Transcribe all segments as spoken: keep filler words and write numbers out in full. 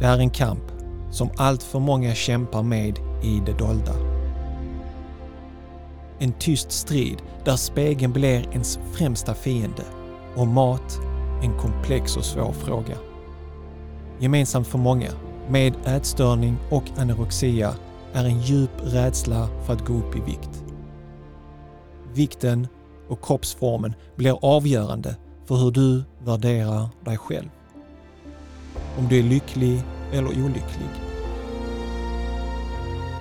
Det är en kamp som allt för många kämpar med i det dolda. En tyst strid där spegeln blir ens främsta fiende och mat en komplex och svår fråga. Gemensamt för många med ätstörning och anorexia är en djup rädsla för att gå upp i vikt. Vikten och kroppsformen blir avgörande för hur du värderar dig själv. Om du är lycklig eller olycklig.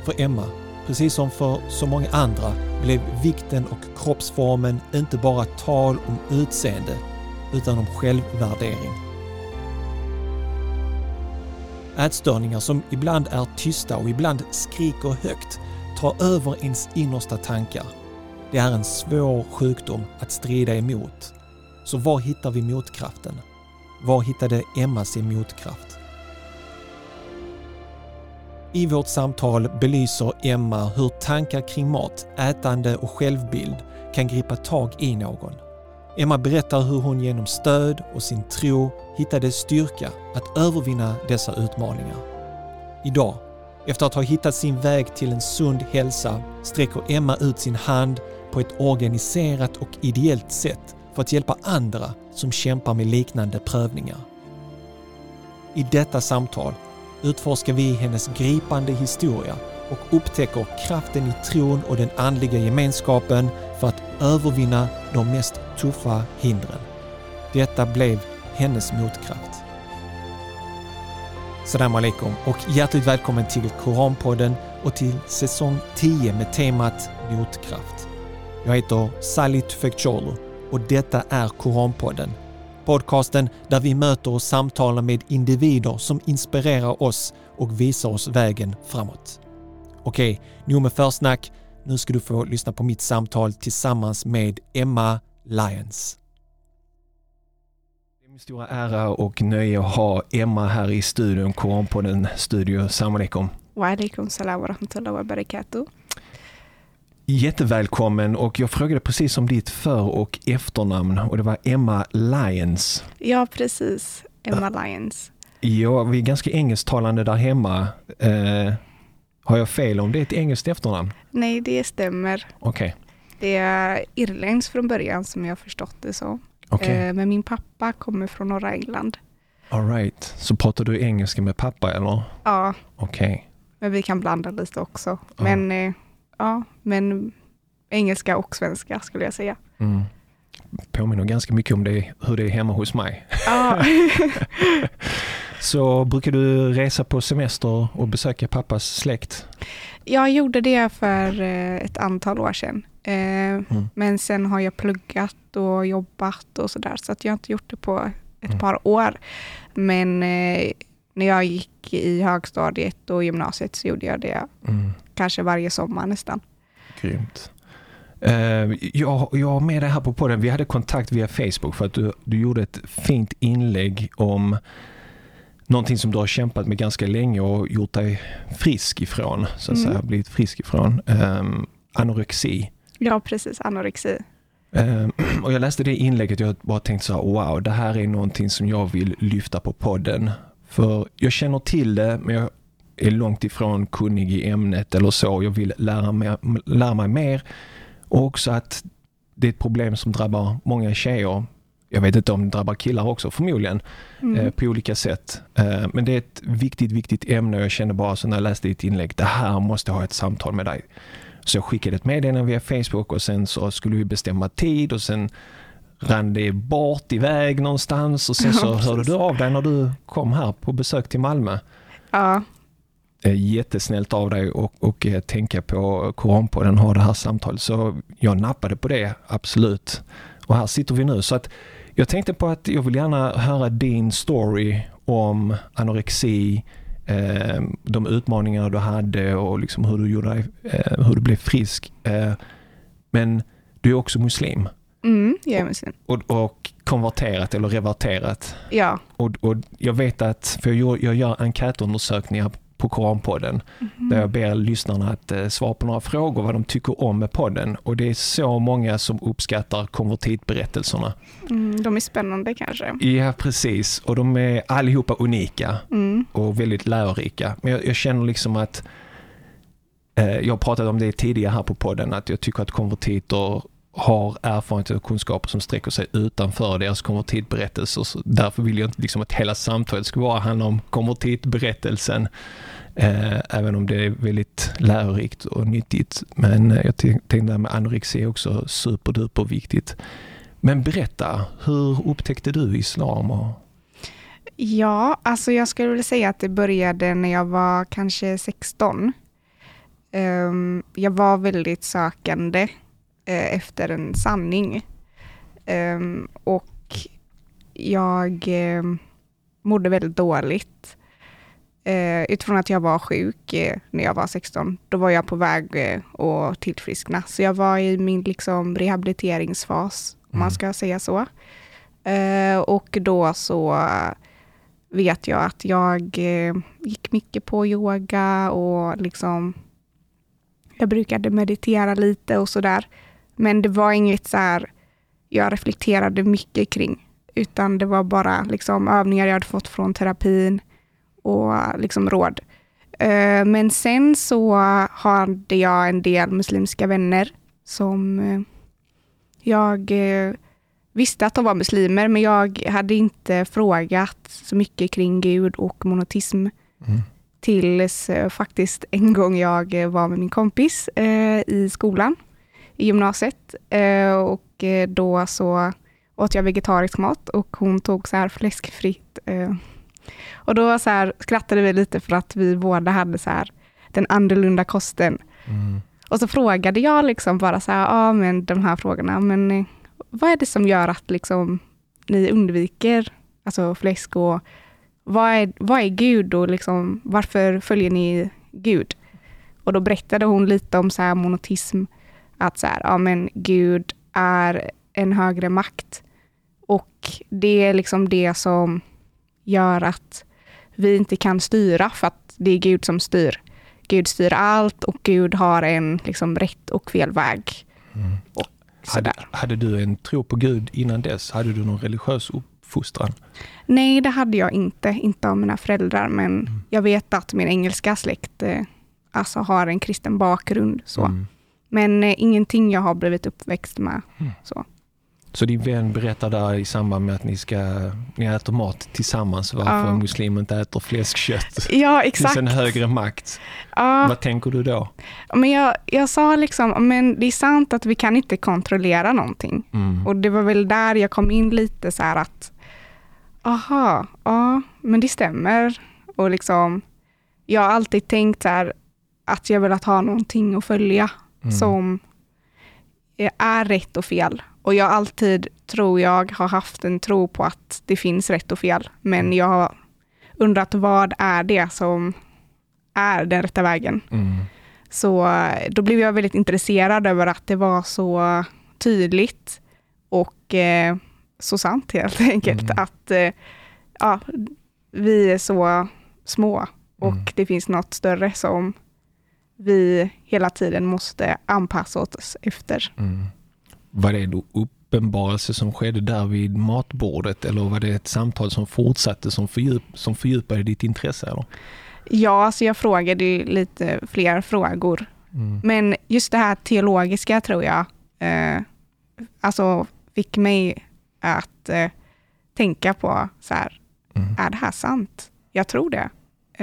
För Emma, precis som för så många andra, blev vikten och kroppsformen inte bara tal om utseende utan om självvärdering. Ätstörningar som ibland är tysta och ibland skriker högt tar över ens innersta tankar. Det är en svår sjukdom att strida emot. Så var hittar vi motkraften? Var hittade Emma sin motkraft? I vårt samtal belyser Emma hur tankar kring mat, ätande och självbild kan gripa tag i någon. Emma berättar hur hon genom stöd och sin tro hittade styrka att övervinna dessa utmaningar. Idag, efter att ha hittat sin väg till en sund hälsa, sträcker Emma ut sin hand på ett organiserat och ideellt sätt för att hjälpa andra som kämpar med liknande prövningar. I detta samtal utforskar vi hennes gripande historia och upptäcker kraften i tron och den andliga gemenskapen för att övervinna de mest tuffa hindren. Detta blev hennes motkraft. Salam alaikum och hjärtligt välkommen till Koranpodden och till säsong tio med temat motkraft. Jag heter Salih Tüfekçioğlu och detta är Koranpodden. Podcasten där vi möter och samtalar med individer som inspirerar oss och visar oss vägen framåt. Okej, nu med försnack. Nu ska du få lyssna på mitt samtal tillsammans med Emma Lyons. Det är min stora ära och nöje att ha Emma här i studion, Koranpodden studio. Salam alaikum. Wa alaikum salam wa rahmatullahi wa barakatuh. Jättevälkommen, och jag frågade precis om ditt för- och efternamn, och det var Emma Lyons. Ja, precis. Emma Lyons. Ja, vi är ganska engelsktalande där hemma. Eh, har jag fel om det är ett engelskt efternamn? Nej, det stämmer. Okej. Okay. Det är irländskt från början som jag förstått det så. Okay. Eh, men min pappa kommer från norra England. All right. Så pratar du engelska med pappa, eller? Ja. Okej. Okay. Men vi kan blanda lite också. Men... Uh. Eh, Ja, men engelska och svenska skulle jag säga. Mm. Påminner ganska mycket om det, hur det är hemma hos mig. Ah. Så brukar du resa på semester och besöka pappas släkt? Jag gjorde det för ett antal år sedan. Mm. Men sen har jag pluggat och jobbat och sådär. Så att jag har inte gjort det på ett mm. par år. Men när jag gick i högstadiet och gymnasiet så gjorde jag det. Mm. Kanske varje sommar nästan. Grymt. Uh, jag, jag har med dig här på podden. Vi hade kontakt via Facebook för att du, du gjorde ett fint inlägg om någonting som du har kämpat med ganska länge och gjort dig frisk ifrån. Så att mm. säga, blivit frisk ifrån. Um, anorexi. Ja, precis. Anorexi. Uh, och jag läste det inlägget och jag bara tänkte så här, wow, det här är någonting som jag vill lyfta på podden. För jag känner till det, men jag är långt ifrån kunnig i ämnet eller så. Jag vill lära mig, lära mig mer. Och också att det är ett problem som drabbar många tjejer. Jag vet inte om det drabbar killar också, förmodligen. Mm. Eh, på olika sätt. Eh, men det är ett viktigt, viktigt ämne. Jag kände bara så när jag läste ditt inlägg, det här måste ha ett samtal med dig. Så jag skickade ett meddelande via Facebook och sen så skulle vi bestämma tid och sen rann det bort iväg någonstans och sen så ja, hörde du av dig när du kom här på besök till Malmö. Ja. Jättesnällt av dig och, och tänka på Koranpodden, ha det här samtalet. Så jag nappade på det, absolut. Och här sitter vi nu. Så att jag tänkte på att jag vill gärna höra din story om anorexi, eh, de utmaningar du hade och liksom hur du gjorde dig, eh, hur du blev frisk. Eh, men du är också muslim. Mm, jag är muslim. Och, och, och konverterat eller reverterat. Ja. Och, och jag vet att, för jag gör, jag gör enkätundersökningar på Koranpodden, mm-hmm. där jag ber lyssnarna att eh, svara på några frågor vad de tycker om med podden. Och det är så många som uppskattar konvertitberättelserna. Mm, de är spännande kanske. Ja, precis. Och de är allihopa unika mm. och väldigt lärorika. Men jag, jag känner liksom att eh, jag pratade om det tidigare här på podden, att jag tycker att konvertiter har erfarenhet och kunskaper som sträcker sig utanför deras konvertitberättelser. Så därför vill jag inte liksom att hela samtalet ska bara handla om konvertitberättelsen. Eh, även om det är väldigt lärorikt och nyttigt. Men eh, jag tänkte att det här med anorexi är också superduper viktigt. Men berätta, hur upptäckte du islam? Och... Ja, alltså jag skulle vilja säga att det började när jag var kanske sexton. Um, jag var väldigt sökande efter en sanning um, och jag um, mådde väldigt dåligt uh, utifrån att jag var sjuk uh, när jag var sexton. Då var jag på väg uh, att tillfriskna, så jag var i min liksom, rehabiliteringsfas om mm. man ska säga så uh, och då så vet jag att jag uh, gick mycket på yoga och liksom jag brukade meditera lite och sådär. Men det var inget så här, jag reflekterade mycket kring. Utan det var bara liksom övningar jag hade fått från terapin och liksom råd. Men sen så hade jag en del muslimska vänner som jag visste att de var muslimer. Men jag hade inte frågat så mycket kring Gud och monotism. Mm. Tills faktiskt en gång jag var med min kompis eh, i skolan, i gymnasiet. Eh, och då så åt jag vegetarisk mat och hon tog så här fläskfritt. Eh. Och då så här skrattade vi lite för att vi båda hade så här den annorlunda kosten. Mm. Och så frågade jag liksom bara så här, ja ah, men de här frågorna, men eh, vad är det som gör att liksom ni undviker alltså fläsk och Vad är, vad är Gud och liksom, varför följer ni Gud? Och då berättade hon lite om så här monotism. Att så här, ja, men Gud är en högre makt. Och det är liksom det som gör att vi inte kan styra. För att det är Gud som styr. Gud styr allt och Gud har en liksom, rätt och fel väg. Mm. Och hade, hade du en tro på Gud innan dess? Hade du någon religiös upp? Fostran. Nej, det hade jag inte. Inte av mina föräldrar, men mm. jag vet att min engelska släkt eh, alltså har en kristen bakgrund. Så. Mm. Men eh, ingenting jag har blivit uppväxt med. Mm. Så. så din vän berättar där i samband med att ni, ska, ni äter mat tillsammans. Varför ja. muslimer inte äter fläskkött. Ja, exakt. Det är en högre makt. Ja. Vad tänker du då? Men jag, jag sa liksom, men det är sant att vi kan inte kontrollera någonting. Mm. Och det var väl där jag kom in lite så här att aha, ja, men det stämmer. Och liksom, jag har alltid tänkt så här, att jag vill att ha någonting att följa mm. som är rätt och fel. Och jag alltid, tror jag, har haft en tro på att det finns rätt och fel. Men jag har undrat, vad är det som är den rätta vägen? Mm. Så då blev jag väldigt intresserad över att det var så tydligt och... Eh, så sant helt enkelt mm. att eh, ja, vi är så små och mm. det finns något större som vi hela tiden måste anpassa oss efter. Mm. Var det då uppenbarelse som skedde där vid matbordet eller var det ett samtal som fortsatte som, fördjup, som fördjupade ditt intresse? Eller? Ja, alltså jag frågade lite fler frågor. Mm. Men just det här teologiska tror jag eh, alltså fick mig att eh, tänka på så här, mm. är det här sant? Jag tror det.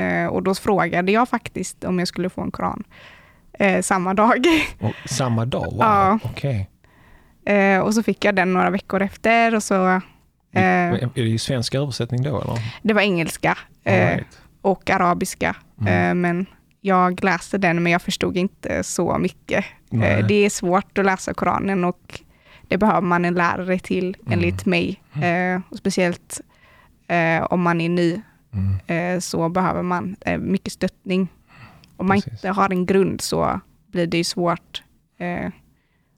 Eh, och då frågade jag faktiskt om jag skulle få en koran eh, samma dag. Och, samma dag? Wow, ja. Okej. Okay. Eh, och så fick jag den några veckor efter. Och så, eh, är det ju svenska översättning då? Eller? Det var engelska eh, right. och arabiska. Mm. Eh, men jag läste den men jag förstod inte så mycket. Eh, det är svårt att läsa koranen och det behöver man en lärare till enligt mm. mig. Eh, och speciellt eh, om man är ny mm. eh, så behöver man eh, mycket stöttning. Om man Precis. inte har en grund så blir det ju svårt. Eh,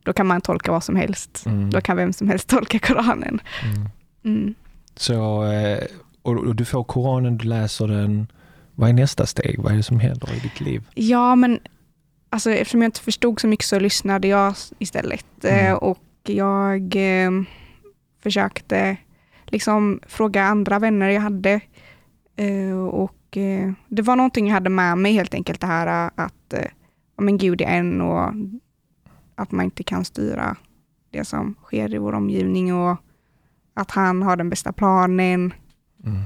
då kan man tolka vad som helst. Mm. Då kan vem som helst tolka Koranen. Mm. Mm. Så, eh, och, och du får Koranen, du läser den Vad är nästa steg? Vad är det som händer i ditt liv? Ja, men alltså, eftersom jag inte förstod så mycket så lyssnade jag istället. Mm. Och jag eh, försökte liksom fråga andra vänner jag hade. Eh, och eh, det var någonting jag hade med mig helt enkelt. Det här att eh, men Gud är en och att man inte kan styra det som sker i vår omgivning. Och att han har den bästa planen. Mm.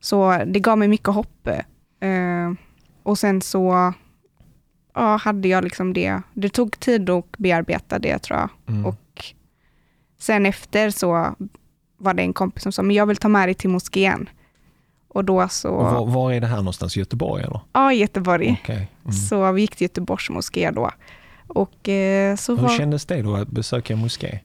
Så det gav mig mycket hopp. Eh, och sen så ja, hade jag liksom det. Det tog tid att bearbeta det, tror jag. Mm. Och sen efter så var det en kompis som sa, men jag vill ta med dig till moskén. Och då så... Och var, var är det här någonstans? Göteborg eller? Ja, Göteborg. Okay. Mm. Så vi gick till Göteborgs moské då. Och, eh, så Hur var... kändes det då att besöka en moské?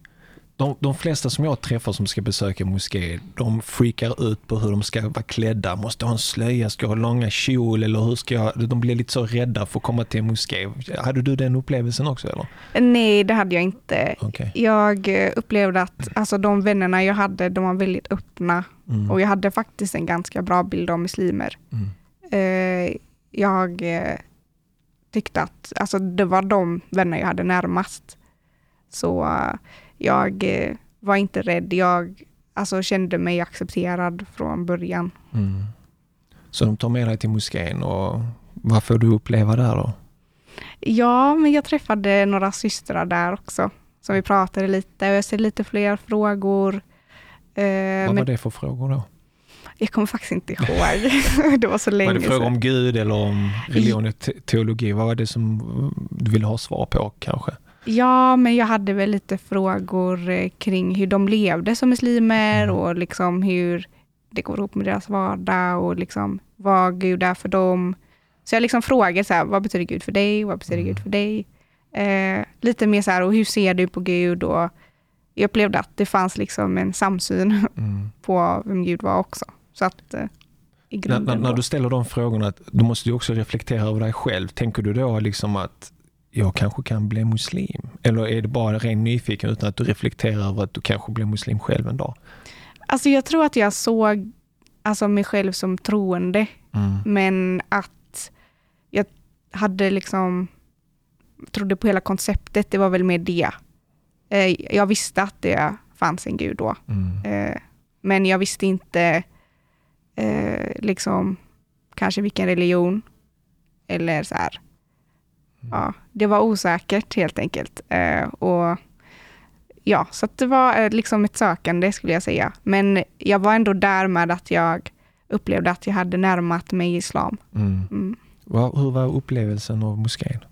De, de flesta som jag träffar som ska besöka moské, de freakar ut på hur de ska vara klädda. Måste ha en slöja, ska ha långa kjol eller hur ska jag... De blir lite så rädda för att komma till en moské. Hade du den upplevelsen också eller? Nej, det hade jag inte. Okay. Jag upplevde att alltså, de vännerna jag hade, de var väldigt öppna. Mm. Och jag hade faktiskt en ganska bra bild av muslimer. Mm. Eh, jag eh, tyckte att alltså, det var de vänner jag hade närmast. Så... Jag var inte rädd. Jag alltså, kände mig accepterad från början. Mm. Så de tar med dig till moskén. Och vad får du uppleva där då? Ja, men jag träffade några systrar där också. Som vi pratade lite. Och jag ser lite fler frågor. Vad men... var det för frågor då? Jag kommer faktiskt inte ihåg. Det var så länge sedan. Var det frågor om Gud eller om religion och teologi? Vad var det som du ville ha svar på kanske? Ja, men jag hade väl lite frågor kring hur de levde som muslimer och liksom hur det går ihop med deras vardag och liksom vad Gud är för dem. Så jag liksom frågade så här, vad betyder Gud för dig? Vad betyder Gud för dig? Eh, lite mer så här, och hur ser du på Gud? Och jag upplevde att det fanns liksom en samsyn mm. på vem Gud var också. Så att... I grunden när, när, när du ställer de frågorna, då måste du också reflektera över dig själv. Tänker du då liksom att jag kanske kan bli muslim? Eller är det bara ren nyfiken utan att du reflekterar över att du kanske blir muslim själv en dag? Alltså jag tror att jag såg alltså mig själv som troende. Mm. Men att jag hade liksom trodde på hela konceptet. Det var väl mer det. Jag visste att det fanns en Gud då. Mm. Men jag visste inte liksom kanske vilken religion. Eller så här. Ja, det var osäkert helt enkelt. Eh, och ja, så att det var eh, liksom ett sökande skulle jag säga. Men jag var ändå där med att jag upplevde att jag hade närmat mig islam. Mm. Mm. Wow, hur var upplevelsen av moskén?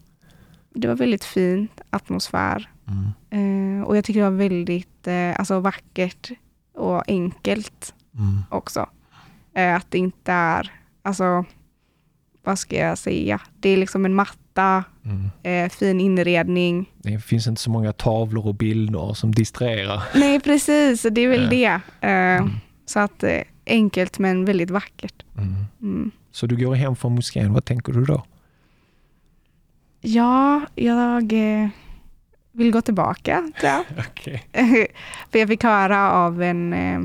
Det var väldigt fin atmosfär. Mm. Eh, och jag tycker det var väldigt eh, alltså vackert och enkelt mm. också. Eh, att det inte är, alltså vad ska jag säga? Det är liksom en matta. Mm. Eh, fin inredning. Det finns inte så många tavlor och bilder som distraherar. Nej, precis. Det är väl eh. det. Eh, mm. Så att eh, enkelt men väldigt vackert. Mm. Mm. Så du går hem från moskén. Vad tänker du då? Ja, jag eh, vill gå tillbaka. Okay. För jag fick höra av en, eh,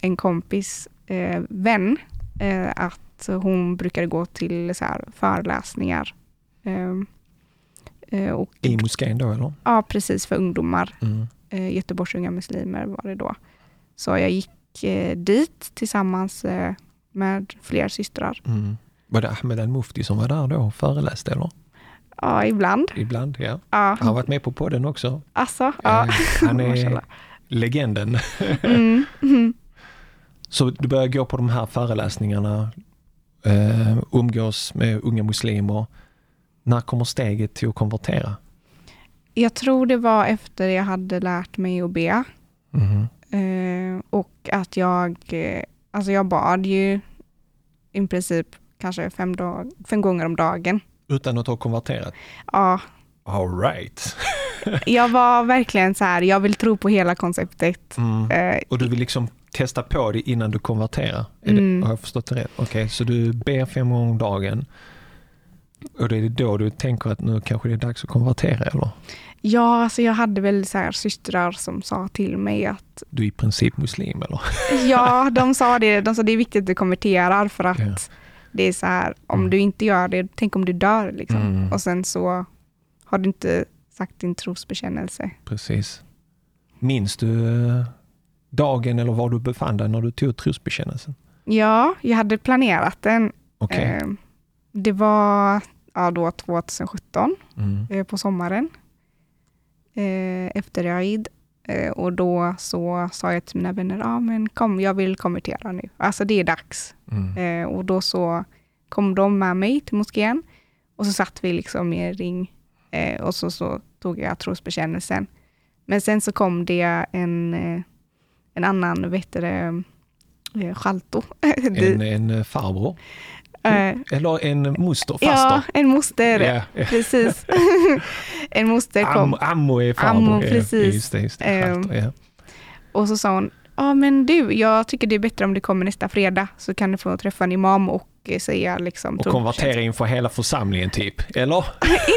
en kompis eh, vän eh, att hon brukade gå till så här, föreläsningar. Uh, och, I moskén då eller? Ja, precis, för ungdomar. Mm. uh, Göteborgs unga muslimer var det då. Så jag gick uh, dit tillsammans uh, med fler systrar. Mm. Var det Ahmed Al-Mufti som var där då och föreläste eller? Ja, uh, ibland Ibland, ja. uh. Han har varit med på podden också. Asså, uh. uh, Han är legenden. mm. Mm. Så du börjar gå på de här föreläsningarna, uh, umgås med unga muslimer. När kommer steget till att konvertera? Jag tror det var efter jag hade lärt mig att be. Mm. Eh, och att jag... Alltså jag bad ju i princip kanske fem, dag, fem gånger om dagen. Utan att ha konverterat? Ja. All right. Jag var verkligen så här, jag vill tro på hela konceptet. Mm. Eh, och du vill liksom testa på det innan du konverterar? Är mm. det, har jag förstått det rätt? Okej, okay, så du ber fem gånger om dagen. Och det är då du tänker att nu kanske det är dags att konvertera, eller? Ja, alltså jag hade väl så här systrar som sa till mig att... Du är i princip muslim, eller? Ja, de sa det. De sa det är viktigt att du konverterar för att ja. Det är så här, om mm. du inte gör det, tänk om du dör liksom. Mm. Och sen så har du inte sagt din trosbekännelse. Precis. Minns du dagen eller var du befann dig när du tog trosbekännelsen? Ja, jag hade planerat den. Okay. Det var ja, då tjugosjutton mm. på sommaren efter Eid. Och då så sa jag till mina vänner, ah, men kom, jag vill konvertera nu. Alltså det är dags. Mm. Och då så kom de med mig till moskén. Och så satt vi liksom i en ring. Och så, så tog jag trosbekännelsen. Men sen så kom det en, en annan, vet du, Schalto. En, en farbror? Uh, Eller en moster, faster. Ja, en moster, yeah, yeah. Precis. En moster kom. Am, ammo är farbror. Ammo, precis. Just det, just det, farbror, yeah. Och så sa hon, ja men du, jag tycker det är bättre om du kommer nästa fredag så kan du få träffa en imam och säga liksom. Och konvertera inför hela församlingen typ, eller?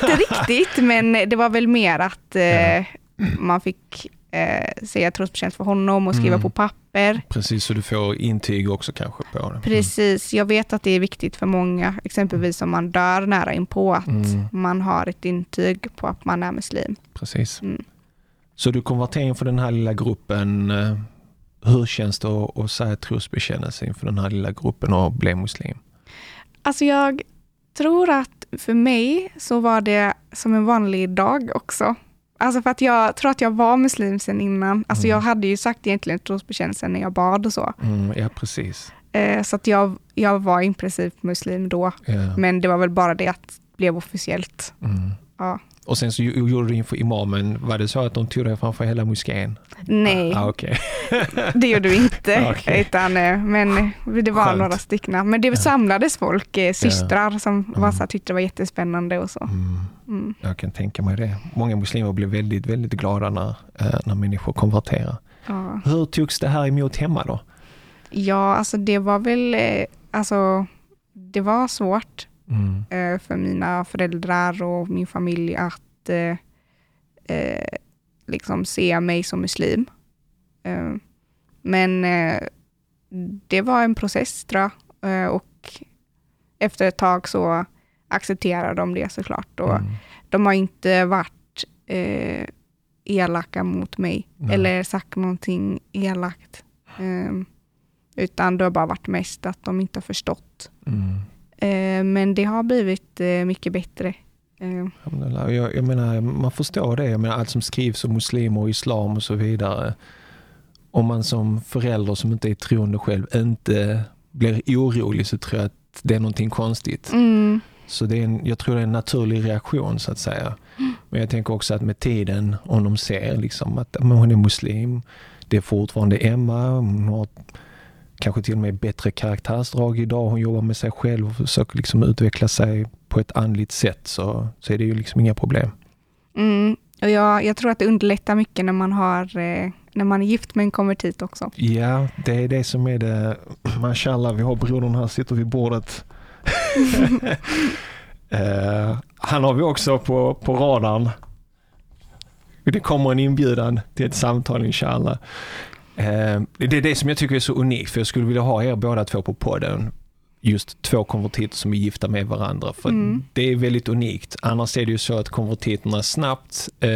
Inte riktigt, men det var väl mer att eh, man fick eh, säga trosbekännelse för honom och skriva mm. på papper. Precis, så du får intyg också kanske på det. Mm. Precis, jag vet att det är viktigt för många, exempelvis om man dör nära inpå, att mm. man har ett intyg på att man är muslim. Precis. Mm. Så du konverterar inför den här lilla gruppen. Hur känns det att säga trosbekännelse inför den här lilla gruppen och bli muslim? Alltså jag tror att för mig så var det som en vanlig dag också. Alltså för att jag tror att jag var muslim sen innan. Alltså mm. jag hade ju sagt egentligen trosbekännelsen när jag bad och så. Mm, ja, precis. Eh, så att jag, jag var i princip muslim då. Yeah. Men det var väl bara det att det blev officiellt. Mm. Ja. Och sen så gjorde du inför imamen. Var det så att de tog dig framför hela moskén? Nej. Ah, okay. Det gjorde vi inte. Okay. Utan, men det var Skönt. några stycken. Men det ja. samlades folk, systrar ja. som mm. var så här, tyckte det var jättespännande och så. Mm. Mm. Jag kan tänka mig det. Många muslimer blev väldigt, väldigt glada när, när människor konverterar. Ja. Hur togs det här emot hemma då? Ja, alltså det var väl alltså, det var svårt. Mm. För mina föräldrar och min familj att eh, eh, liksom se mig som muslim. Eh, men eh, det var en process, tror jag. Eh, och efter ett tag så accepterade de det såklart. Och mm. de har inte varit eh, elaka mot mig. Nej. Eller sagt någonting elakt. Eh, utan det har bara varit mest att de inte har förstått. Mm. Men det har blivit mycket bättre. Jag, jag menar, man förstår det. Jag menar, allt som skrivs om muslimer och islam och så vidare. Om man som förälder som inte är troende själv inte blir orolig så tror jag att det är någonting konstigt. Mm. Så det är en, jag tror det är en naturlig reaktion så att säga. Mm. Men jag tänker också att med tiden, om de ser liksom att men hon är muslim, det är fortfarande Emma, hon har kanske till och med bättre karaktärsdrag idag. Hon jobbar med sig själv och försöker liksom utveckla sig på ett andligt sätt. Så, så är det ju liksom inga problem. Mm. Och jag, jag tror att det underlättar mycket när man, har, eh, när man är gift med en konvertit också. Ja, det är det som är det. Mashallah, vi har brodern här, sitter vid bordet. eh, han har vi också på, på radarn. Det kommer en inbjudan till ett samtal, inshallah. Det är det som jag tycker är så unikt, för jag skulle vilja ha er båda två på podden, just två konvertiter som är gifta med varandra, för mm. det är väldigt unikt. Annars är det ju så att konvertiterna snabbt eh,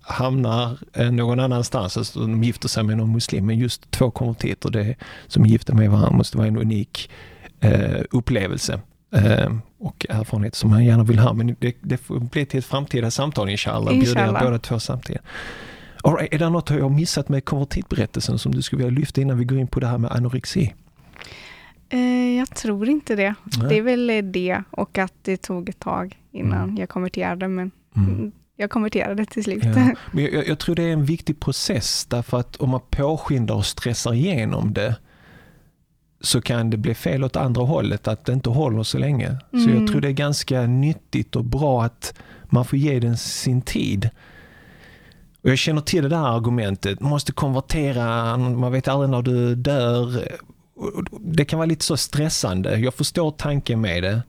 hamnar någon annanstans, alltså de gifter sig med någon muslim, men just två konvertiter det, som är gifta med varandra måste vara en unik eh, upplevelse eh, och erfarenhet som man gärna vill ha, men det, det blir till ett framtida samtal, inshallah, inshallah. Bjuder er båda två samtidigt. Right, är det något jag har missat med konvertitberättelsen som du skulle vilja lyfta innan vi går in på det här med anorexi? Eh, jag tror inte det. Nej. Det är väl det, och att det tog ett tag innan mm. jag konverterade, men mm. jag konverterade till slut. Ja. Men jag, jag tror det är en viktig process, därför att om man påskyndar och stressar igenom det så kan det bli fel åt andra hållet, att det inte håller så länge. Mm. Så jag tror det är ganska nyttigt och bra att man får ge den sin tid. Och jag känner till det där argumentet. Man måste konvertera, man vet aldrig när du dör. Det kan vara lite så stressande. Jag förstår tanken med det.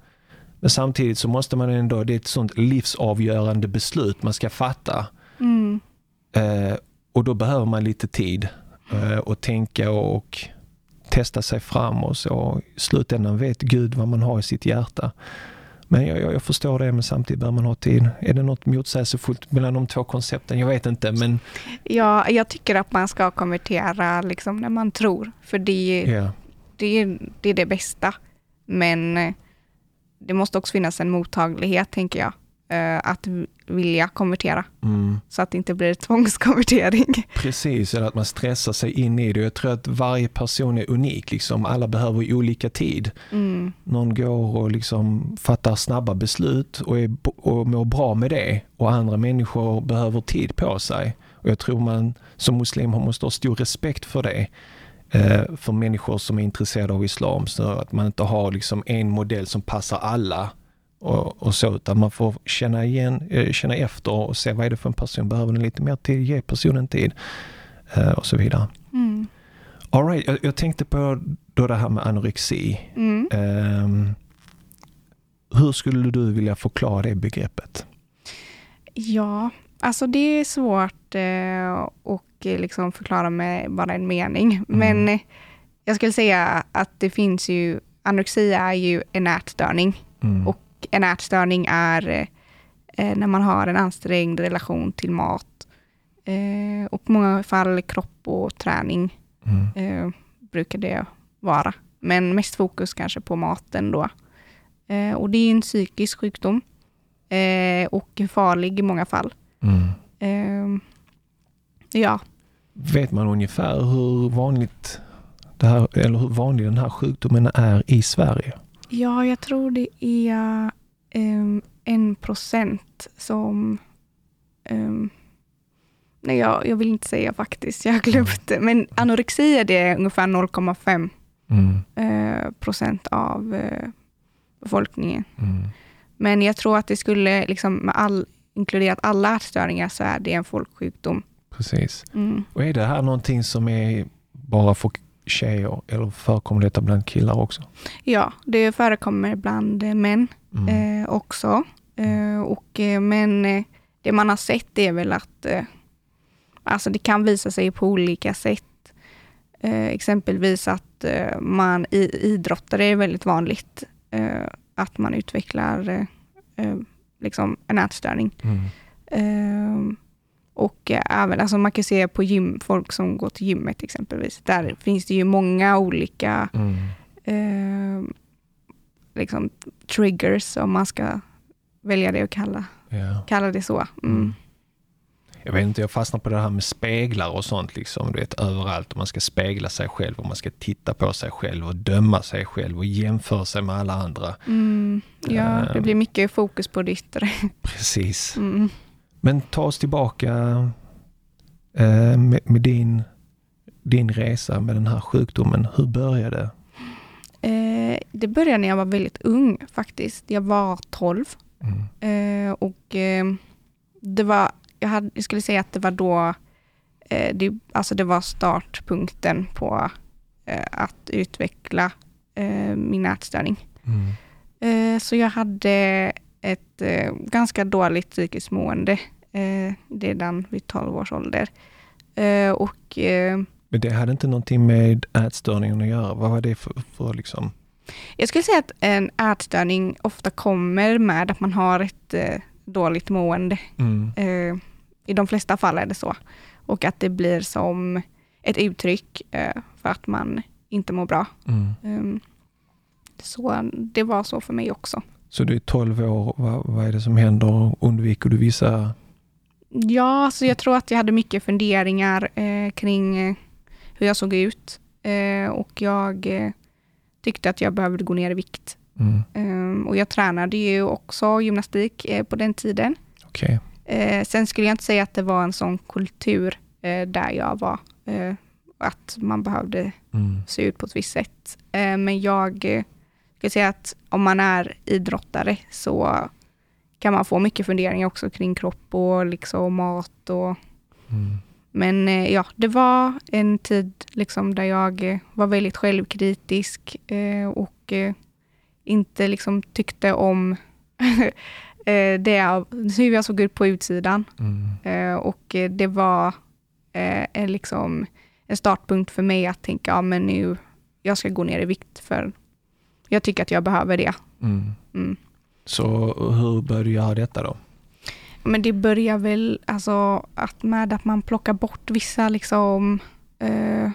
Men samtidigt så måste man ändå, det är ett sånt livsavgörande beslut man ska fatta. Mm. Eh, och då behöver man lite tid eh, att tänka och testa sig fram och så. I slutändan vet Gud vad man har i sitt hjärta. Men jag, jag, jag förstår det, men samtidigt bör man ha tid. Är det något motsägelsefullt mellan de två koncepten? Jag vet inte, men... Ja, jag tycker att man ska konvertera liksom när man tror. För det, yeah. det, det är det bästa. Men det måste också finnas en mottaglighet, tänker jag. Att vilja konvertera. Mm. Så att det inte blir tvångskonvertering. Precis, eller att man stressar sig in i det. Jag tror att varje person är unik. Liksom. Alla behöver olika tid. Mm. Någon går och liksom fattar snabba beslut och, är, och mår bra med det. Och andra människor behöver tid på sig. Och jag tror man som muslim måste ha stor respekt för det. Eh, för människor som är intresserade av islam. Så att man inte har liksom en modell som passar alla. Och, och så, utan man får känna igen, känna efter och se vad är det för en person, behöver den lite mer tid, ge personen tid uh, och så vidare. Mm. All right, jag, jag tänkte på då det här med anorexi. Mm. Um, hur skulle du vilja förklara det begreppet? Ja, alltså det är svårt uh, och liksom förklara med bara en mening. Mm. Men jag skulle säga att det finns ju, anorexi är ju en ätstörning. Mm. Och en ätstörning är eh, när man har en ansträngd relation till mat eh, och många fall kropp och träning mm. eh, brukar det vara. Men mest fokus kanske på maten då. Eh, och det är en psykisk sjukdom eh, och farlig i många fall. Mm. Eh, ja. Vet man ungefär hur vanligt det här, eller hur vanlig den här sjukdomen är i Sverige? Ja, jag tror det är um, en procent som... Um, nej, jag, jag vill inte säga faktiskt. Jag har glömt det. Men anorexi är det ungefär noll komma fem mm. uh, procent av uh, befolkningen. Mm. Men jag tror att det skulle, liksom, med all, inkluderat alla ätstörningar, så är det en folksjukdom. Precis. Mm. Och är det här någonting som är bara folk... tjejer, eller förekommer detta bland killar också? Ja, det förekommer bland män mm. eh, också. Eh, och, men det man har sett är väl att eh, alltså det kan visa sig på olika sätt. Eh, exempelvis att eh, man i idrottare är väldigt vanligt eh, att man utvecklar eh, liksom en ätstörning. Mm. Eh, Och även, alltså man kan se på gym, folk som går till gymmet exempelvis. Där finns det ju många olika mm. eh, liksom triggers, om man ska välja det och kalla, yeah. kalla det så. Mm. Mm. Jag vet inte, jag fastnar på det här med speglar och sånt. Liksom, du vet, överallt, man ska spegla sig själv och man ska titta på sig själv och döma sig själv och jämföra sig med alla andra. Mm. Ja, um. det blir mycket fokus på det yttre. Precis. Mm. Men ta oss tillbaka eh, med, med din, din resa med den här sjukdomen. Hur började det? Eh, det började när jag var väldigt ung faktiskt. Jag var tolv. Mm. Eh, och eh, det var, jag, hade, jag skulle säga att det var då, eh, det, alltså det var startpunkten på eh, att utveckla eh, min ätstörning. Mm. Eh, så jag hade ett eh, ganska dåligt psykiskt mående. Eh, redan vid tolv års ålder. Eh, och, eh, Men det hade inte någonting med ätstörningen att göra? Vad var det för, för liksom? Jag skulle säga att en ätstörning ofta kommer med att man har ett eh, dåligt mående. Mm. Eh, I de flesta fall är det så. Och att det blir som ett uttryck eh, för att man inte mår bra. Mm. Eh, så det var så för mig också. Så du är tolv år, vad, vad är det som händer? Undviker du vissa... Ja, så jag tror att jag hade mycket funderingar eh, kring eh, hur jag såg ut. Eh, och jag eh, tyckte att jag behövde gå ner i vikt. Mm. Eh, och jag tränade ju också gymnastik eh, på den tiden. Okay. Eh, sen skulle jag inte säga att det var en sån kultur eh, där jag var. Eh, att man behövde mm. se ut på ett visst sätt. Eh, men jag... Eh, Jag säger att om man är idrottare så kan man få mycket funderingar också kring kropp och liksom mat. Och... Mm. Men ja, det var en tid liksom där jag var väldigt självkritisk och inte liksom tyckte om det hur jag såg ut på utsidan. Mm. Och det var en, liksom, en startpunkt för mig att tänka, ja men nu jag ska gå ner i vikt för jag tycker att jag behöver det. Mm. Mm. Så hur börjar detta då? Men det börjar väl alltså, att med att man plockar bort vissa liksom, eh,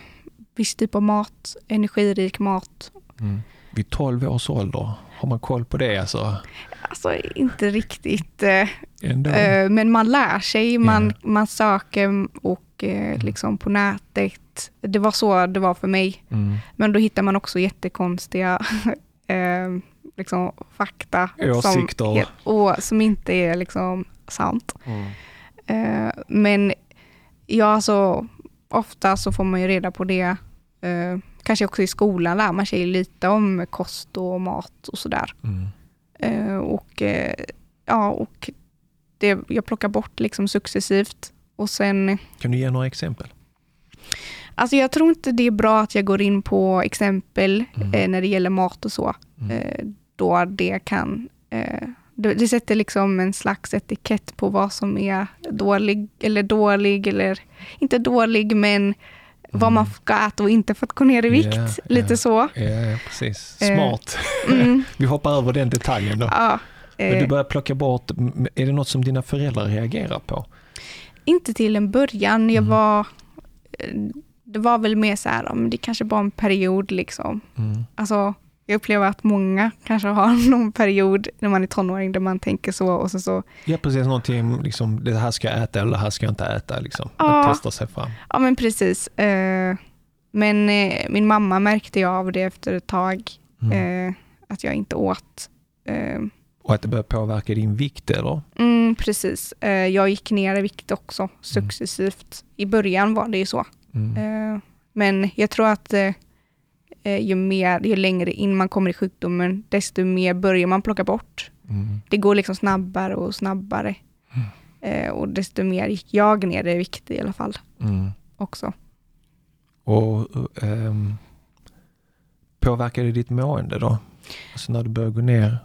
viss typ av mat, energirik mat. Mm. Vid tolv års ålder, har man koll på det? Alltså, alltså inte riktigt. Eh, eh, men man lär sig, man, yeah. man söker och eh, mm. liksom på nätet. Det var så det var för mig. Mm. Men då hittar man också jättekonstiga... eh, liksom fakta som, och som inte är liksom sant. Mm. Uh, men ja, alltså, ofta så får man ju reda på det. Uh, kanske också i skolan lär man sig lite om kost och mat och sådär. Mm. Uh, och uh, ja, och det, jag plockar bort liksom successivt. Och sen, kan du ge några exempel? Alltså jag tror inte det är bra att jag går in på exempel mm. eh, när det gäller mat och så. Mm. Eh, då det kan... Eh, det, det sätter liksom en slags etikett på vad som är dålig eller dålig eller inte dålig men mm. vad man ska äta och inte för att gå ner i vikt. Yeah, lite yeah. så. Ja, yeah, precis. Smart. Eh, mm. Vi hoppar över den detaljen då. Ja, eh, men du börjar plocka bort... Är det något som dina föräldrar reagerar på? Inte till en början. Jag mm. var... Eh, det var väl mer så här, om det kanske bara en period liksom. Mm. Alltså, jag upplever att många kanske har någon period när man är tonåring där man tänker så och så. så. Ja, precis. Någonting liksom, det här ska jag äta eller det här ska jag inte äta liksom. Man testar sig fram. Ja, men precis. Men min mamma märkte jag av det efter ett tag mm. att jag inte åt. Och att det började påverka din vikt, eller? Mm, precis. Jag gick ner i vikt också, successivt. Mm. I början var det ju så. Mm. Men jag tror att ju, mer, ju längre in man kommer i sjukdomen desto mer börjar man plocka bort. Mm. Det går liksom snabbare och snabbare. Mm. Och desto mer gick jag ner i vikt i alla fall mm. också. Och um, påverkar det ditt mående då? Alltså när du börjar gå ner?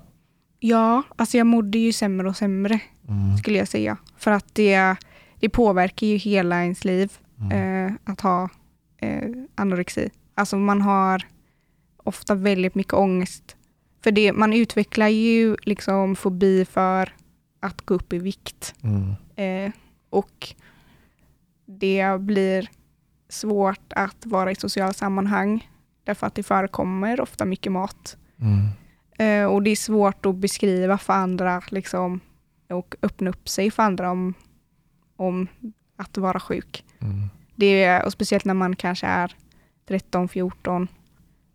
Ja, alltså jag mådde ju sämre och sämre mm. skulle jag säga. För att det, det påverkar ju hela ens liv. Mm. Eh, att ha eh, anorexi. Alltså man har ofta väldigt mycket ångest. För det, man utvecklar ju liksom fobi för att gå upp i vikt. Mm. Eh, och det blir svårt att vara i sociala sammanhang. Därför att det förekommer ofta mycket mat. Mm. Eh, och det är svårt att beskriva för andra liksom, och öppna upp sig för andra om, om att vara sjuk. Mm. Det är, och speciellt när man kanske är tretton fjorton,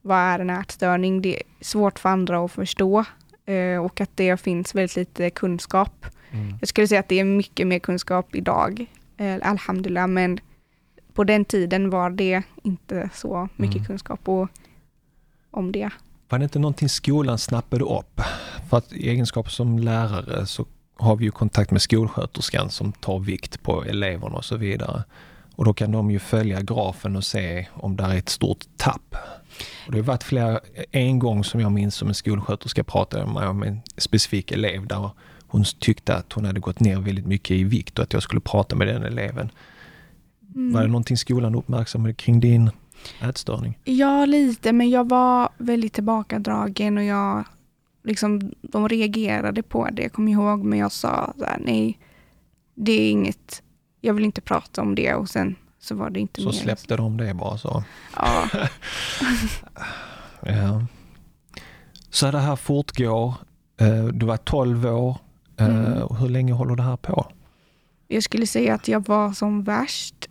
vad är en ätstörning? Det är svårt för andra att förstå eh, och att det finns väldigt lite kunskap. Mm. Jag skulle säga att det är mycket mer kunskap idag, eh, alhamdulillah, men på den tiden var det inte så mycket mm. kunskap och, om det. Var det inte någonting skolan snappade upp? För att i egenskap som lärare så har vi ju kontakt med skolsköterskan som tar vikt på eleverna och så vidare. Och då kan de ju följa grafen och se om där är ett stort tapp. Och det har varit flera, en gång som jag minns som en skolsköterska pratade med mig om en specifik elev där hon tyckte att hon hade gått ner väldigt mycket i vikt och att jag skulle prata med den eleven. Mm. Var det någonting skolan uppmärksammade kring din ätstörning? Ja, lite. Men jag var väldigt tillbakadragen och jag... liksom, de reagerade på det, jag kommer ihåg, men jag sa så här, nej, det är inget, jag vill inte prata om det, och sen så var det inte så mer. Släppte de det bara så? Ja. ja. Så det här fortgår, du var tolv år, mm. hur länge håller det här på? Jag skulle säga att jag var som värst,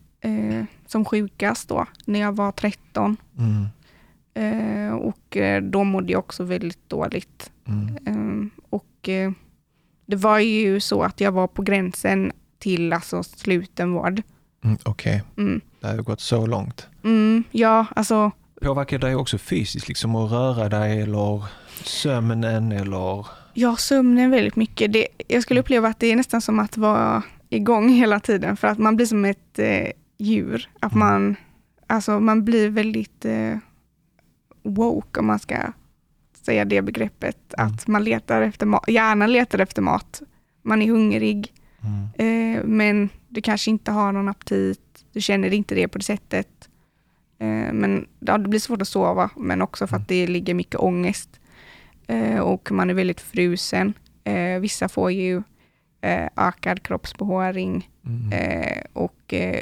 som sjukast då, när jag var tretton. Mm. Uh, och då mådde jag också väldigt dåligt. Mm. Uh, och uh, det var ju så att jag var på gränsen till alltså, slutenvård. Mm, Okej, okay. mm. Det har ju gått så långt. Mm, ja, alltså... Påverkar det också fysiskt liksom, att röra dig eller sömnen? Eller... Ja, sömnen väldigt mycket. Det, jag skulle uppleva att det är nästan som att vara igång hela tiden. För att man blir som ett eh, djur. Att mm. man, alltså, man blir väldigt... Eh, woke, om man ska säga det begreppet, mm. att man letar efter mat, hjärnan letar efter mat, man är hungrig mm. eh, men du kanske inte har någon aptit, du känner inte det på det sättet eh, men ja, det blir svårt att sova, men också för att det ligger mycket ångest eh, och man är väldigt frusen. Eh, vissa får ju eh, ökad kroppsbehåring mm. eh, och eh,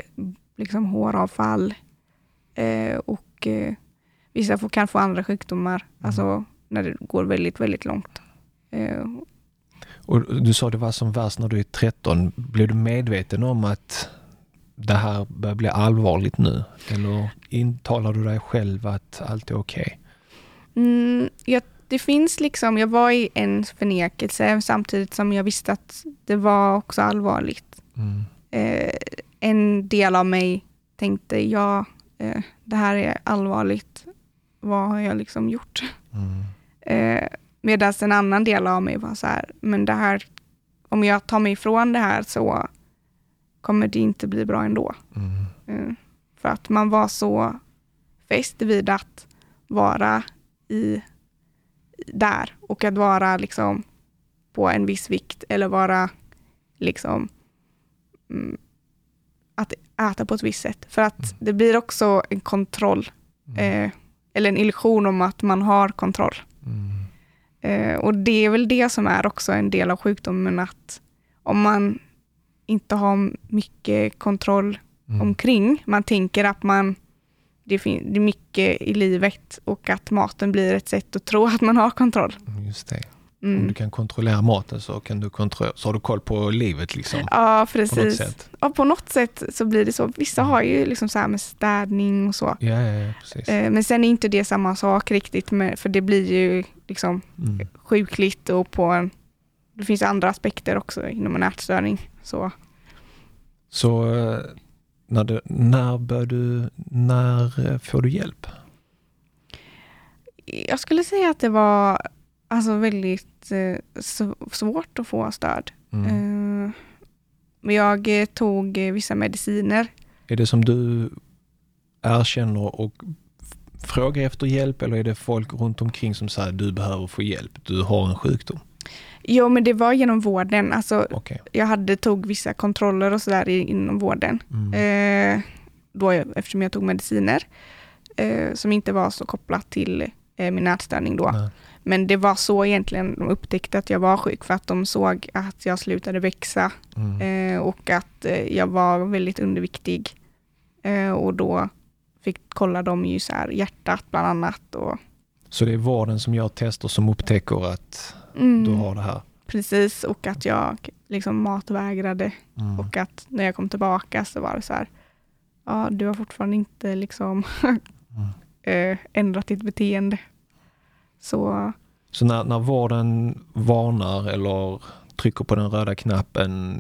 liksom håravfall eh, och eh, vissa får, kan få andra sjukdomar mm. alltså när det går väldigt, väldigt långt. Eh, och du sa det var som värst när du är tretton. Blev du medveten om att det här börjar bli allvarligt nu? Eller intalar du dig själv att allt är okej? Okay? Mm, jag, det finns liksom, jag var i en förnekelse samtidigt som jag visste att det var också allvarligt. Mm. Eh, en del av mig tänkte, ja, eh, det här är allvarligt. Vad har jag liksom gjort? Mm. Eh, medan en annan del av mig var så här, men det här, om jag tar mig ifrån det här så kommer det inte bli bra ändå. Mm. För att man var så fäst vid att vara i där och att vara liksom på en viss vikt eller vara liksom att äta på ett visst sätt. För att mm. det blir också en kontroll mm. eh, eller en illusion om att man har kontroll. Mm. Eh, och det är väl det som är också en del av sjukdomen, att om man inte ha mycket kontroll mm. omkring. Man tänker att man det, fin- det är mycket i livet och att maten blir ett sätt att tro att man har kontroll. Just det. Mm. Om du kan kontrollera maten så, kan du kontro- så har du koll på livet. Liksom. Ja, precis. På något sätt, ja, på något sätt så blir det så. Vissa mm. har ju liksom så här med städning och så. Ja, ja, ja, precis. Men sen är inte det samma sak riktigt. Med, för det blir ju liksom mm. sjukligt och på en, det finns andra aspekter också inom en ätstörning. Så, så när, du, när, bör du, när får du hjälp? Jag skulle säga att det var alltså väldigt svårt att få stöd. Mm. Jag tog vissa mediciner. Är det som du erkänner och frågar efter hjälp, eller är det folk runt omkring som säger du behöver få hjälp, du har en sjukdom? Jo, men det var genom vården. Alltså, okay. Jag hade tog vissa kontroller och sådär inom vården. Mm. Eh, då jag, eftersom jag tog mediciner eh, som inte var så kopplat till eh, min ätstörning då. Mm. Men det var så egentligen de upptäckte att jag var sjuk, för att de såg att jag slutade växa mm. eh, och att eh, jag var väldigt underviktig. Eh, och då fick kolla dem ju så här, hjärtat bland annat. Och... Så det är vården som jag testar som upptäcker att... Mm. Du har det här. Precis, och att jag liksom matvägrade mm. och att när jag kom tillbaka så var det så här, ja, du har fortfarande inte liksom mm. ändrat ditt beteende. Så, så när, när vården varnar eller trycker på den röda knappen,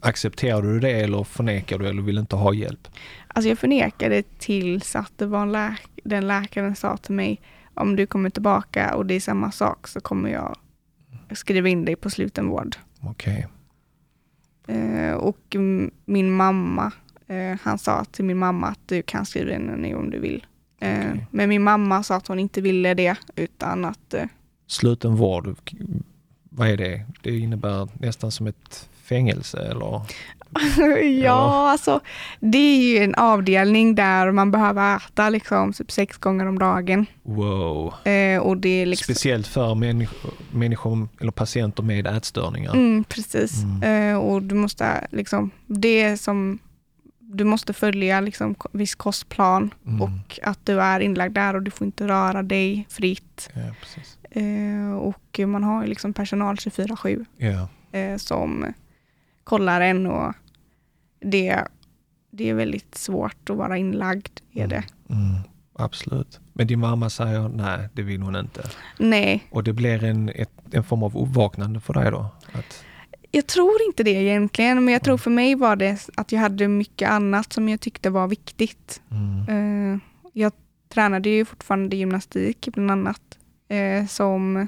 accepterar du det eller förnekar du eller vill inte ha hjälp? Alltså jag förnekade tills att det var en läk- den läkaren sa till mig, om du kommer tillbaka och det är samma sak så kommer jag skriva in dig på slutenvård. Okej. Eh, och min mamma, eh, han sa till min mamma att du kan skriva in henne om du vill. Eh, okay. Men min mamma sa att hon inte ville det, utan att... Eh, slutenvård, vad är det? Det innebär nästan som ett fängelse eller... ja, alltså det är ju en avdelning där man behöver äta liksom typ sex gånger om dagen. Wow. Eh, och det är liksom... Speciellt för människor, människor eller patienter med ätstörningar. Mm, precis. Mm. Eh, och du måste liksom det som du måste följa liksom viss kostplan mm. och att du är inlagd där och du får inte röra dig fritt. Ja, precis. Eh, och man har ju liksom personal tjugofyra sju ja. eh, som kollar en, och det, det är väldigt svårt att vara inlagd är det. Mm, mm, absolut. Men din mamma säger nej, det vill hon inte. Nej. Och det blir en, ett, en form av uppvaknande för dig då? Att... Jag tror inte det egentligen, men jag mm. tror för mig var det att jag hade mycket annat som jag tyckte var viktigt. Mm. Uh, jag tränade ju fortfarande gymnastik bland annat uh, som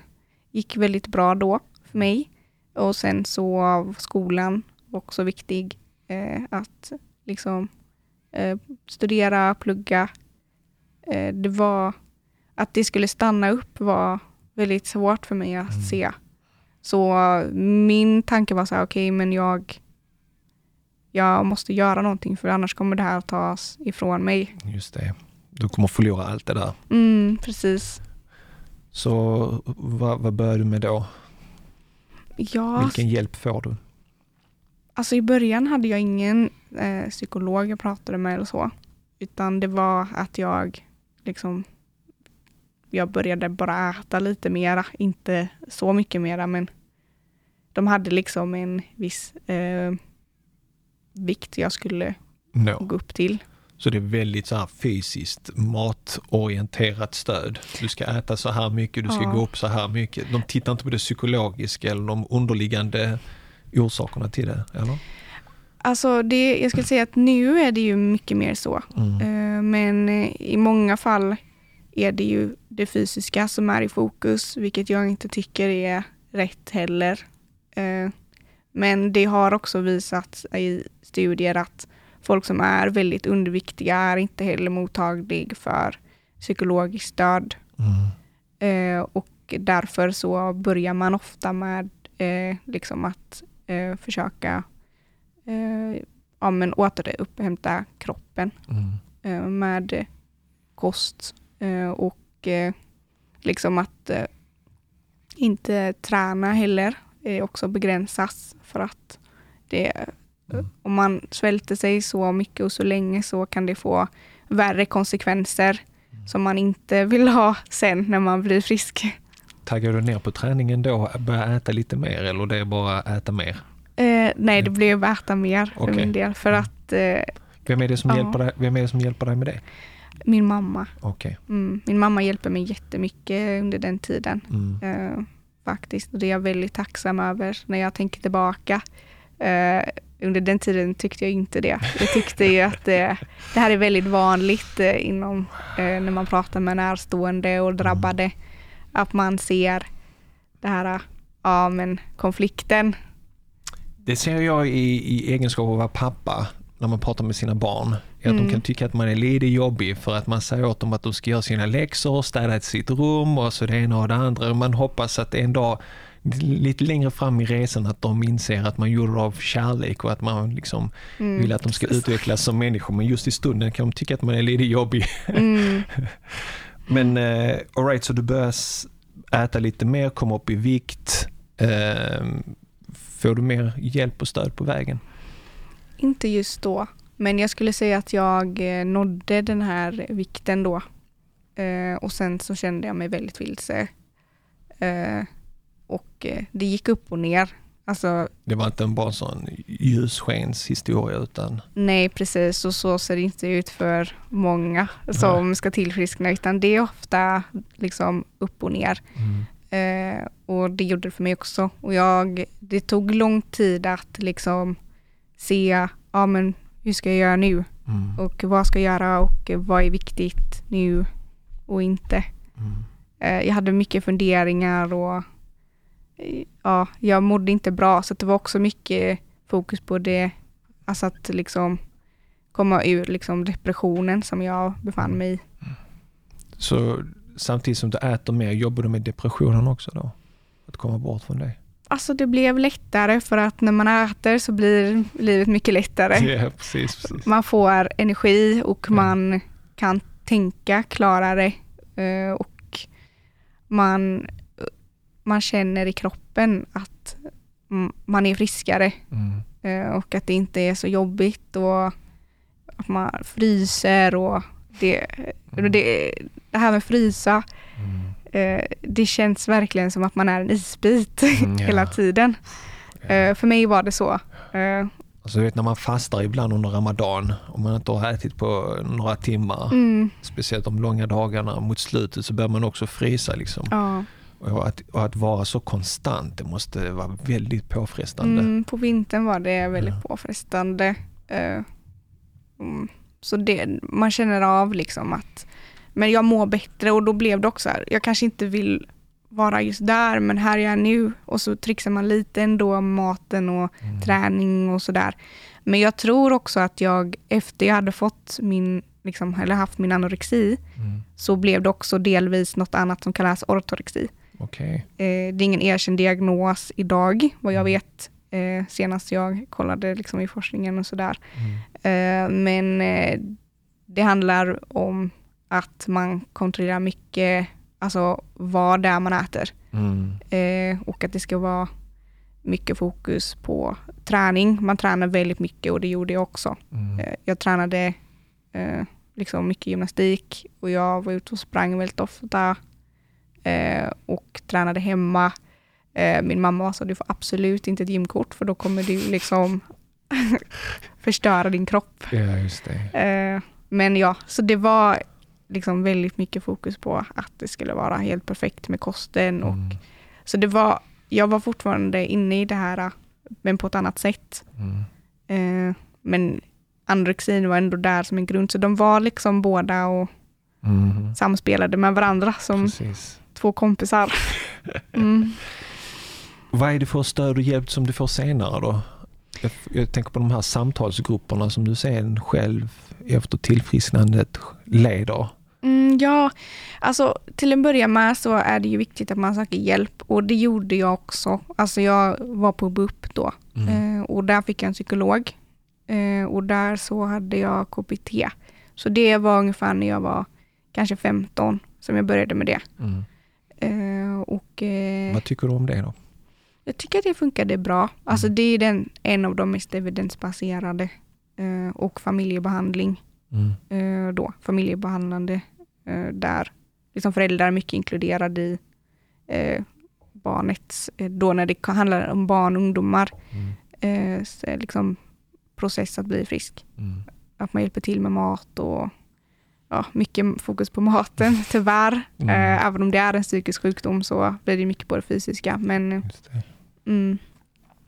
gick väldigt bra då för mig. Och sen så av skolan också viktig eh, att liksom eh, studera, plugga. Eh, det var att det skulle stanna upp var väldigt svårt för mig att mm. se. Så min tanke var så här, okej, okay, men jag jag måste göra någonting för annars kommer det här att tas ifrån mig. Just det. Du kommer förlora allt det där. Mm, precis. Så vad, vad börjar du med då? Ja. Vilken hjälp får du? Alltså i början hade jag ingen eh, psykolog jag pratade med eller så. Utan det var att jag liksom... Jag började bara äta lite mera. Inte så mycket mera, men de hade liksom en viss eh, vikt jag skulle no. gå upp till. Så det är väldigt så här fysiskt matorienterat stöd. Du ska äta så här mycket, du ska ja. gå upp så här mycket. De tittar inte på det psykologiska eller de underliggande orsakerna till det, eller? Alltså det, jag skulle säga att nu är det ju mycket mer så. Mm. Men i många fall är det ju det fysiska som är i fokus, vilket jag inte tycker är rätt heller. Men det har också visats i studier att folk som är väldigt underviktiga är inte heller mottaglig för psykologiskt stöd. Mm. Och därför så börjar man ofta med Eh, liksom att eh, försöka eh, ja, men återupphämta kroppen mm. eh, med kost eh, och eh, liksom att eh, inte träna heller eh, också begränsas för att det, mm. om man svälter sig så mycket och så länge så kan det få värre konsekvenser mm. som man inte vill ha sen när man blir frisk. Taggar du ner på träningen då? Börja äta lite mer eller det är bara äta mer? Eh, nej, det blir bara äta mer okay. för min del. För mm. att, eh, Vem är det som ja. hjälper dig? Vem är det som hjälper dig med det? Min mamma. Okay. Mm, min mamma hjälper mig jättemycket under den tiden. Mm. Eh, faktiskt. Och det är jag väldigt tacksam över när jag tänker tillbaka. Eh, under den tiden tyckte jag inte det. Jag tyckte ju att eh, det här är väldigt vanligt eh, inom, eh, när man pratar med närstående och drabbade. Mm. Att man ser det här, ja men konflikten. Det ser jag i, i egenskap av att pappa när man pratar med sina barn. Är mm. att de kan tycka att man är lite jobbig för att man säger åt dem att de ska göra sina läxor, städa ett sitt rum och så det ena och det andra. Och man hoppas att en dag lite längre fram i resan att de inser att man gjorde av kärlek och att man liksom mm. vill att de ska utvecklas som människor. Men just i stunden kan de tycka att man är lite jobbig. Mm. Men eh, all right, så du börjar äta lite mer, komma upp i vikt. Eh, får du mer hjälp och stöd på vägen? Inte just då. Men jag skulle säga att jag nådde den här vikten då. Eh, och sen så kände jag mig väldigt vilse. Eh, och det gick upp och ner. Alltså, det var inte en bara sån ljusskenshistoria utan... Nej, precis. Och så ser det inte ut för många som nej. Ska tillfriskna utan det är ofta liksom upp och ner. Mm. Eh, och det gjorde det för mig också. Och jag, det tog lång tid att liksom se ja, men hur ska jag göra nu? Mm. Och vad ska jag göra och vad är viktigt nu och inte? Mm. Eh, jag hade mycket funderingar och ja, jag mådde inte bra så det var också mycket fokus på det, alltså att liksom komma ur liksom depressionen som jag befann mig i. Så samtidigt som du äter mer, jobbar du med depressionen också då? Att komma bort från det? Alltså det blev lättare för att när man äter så blir livet mycket lättare. Ja, precis, precis. Man får energi och ja. Man kan tänka klarare och man man känner i kroppen att man är friskare mm. och att det inte är så jobbigt och att man fryser och det, mm. det, det här med frysa mm. det känns verkligen som att man är en isbit mm, ja. hela tiden. Ja. För mig var det så. Alltså, du vet, när man fastar ibland under Ramadan och man inte har ätit på några timmar mm. speciellt de långa dagarna mot slutet så bör man också frysa liksom. Ja. Och att, och att vara så konstant, det måste vara väldigt påfrestande. Mm, på vintern var det väldigt ja. påfrestande. Uh, um, så det, man känner av liksom att men jag mår bättre och då blev det också här. Jag kanske inte vill vara just där, men här är jag nu. Och så trixar man lite ändå maten och mm. träning och sådär. Men jag tror också att jag efter jag hade fått min liksom, eller haft min anorexi mm. så blev det också delvis något annat som kallas ortorexi. Okay. Det är ingen erkänd diagnos idag, vad jag vet. eh, senast jag kollade liksom i forskningen och sådär. Mm. Eh, men eh, det handlar om att man kontrollerar mycket, alltså vad det är man äter. Mm. Eh, och att det ska vara mycket fokus på träning. Man tränar väldigt mycket och det gjorde jag också. Mm. Eh, jag tränade eh, liksom mycket gymnastik och jag var ute och sprang väldigt ofta eh, och tränade hemma. Eh, min mamma sa, du får absolut inte ett gymkort för då kommer du liksom förstöra din kropp. Ja, just det. Eh, men ja, så det var liksom väldigt mycket fokus på att det skulle vara helt perfekt med kosten. Och, mm. Så det var, jag var fortfarande inne i det här, men på ett annat sätt. Mm. Eh, men anorexin var ändå där som en grund. Så de var liksom båda och mm. samspelade med varandra som Precis. två kompisar. Mm. Vad är det för stöd och hjälp som du får senare då? Jag, jag tänker på de här samtalsgrupperna som du sen själv efter tillfrisknandet leder. Mm, ja, alltså till en början med så är det ju viktigt att man söker hjälp och det gjorde jag också. Alltså jag var på B U P då mm. eh, och där fick jag en psykolog eh, och där så hade jag K B T. Så det var ungefär när jag var kanske femton som jag började med det. Mm. Eh, och, eh, Vad tycker du om det då? Jag tycker att det funkade bra. Alltså det är den, en av de mest evidensbaserade eh, och familjebehandling. Mm. Eh, då, familjebehandlande eh, där liksom föräldrar är mycket inkluderade i eh, barnets, eh, då när det handlar om barn och ungdomar mm. eh, så liksom process att bli frisk. Mm. Att man hjälper till med mat och ja, mycket fokus på maten tyvärr. Mm. Eh, även om det är en psykisk sjukdom så blir det mycket på det fysiska. Men, Just det. Mm.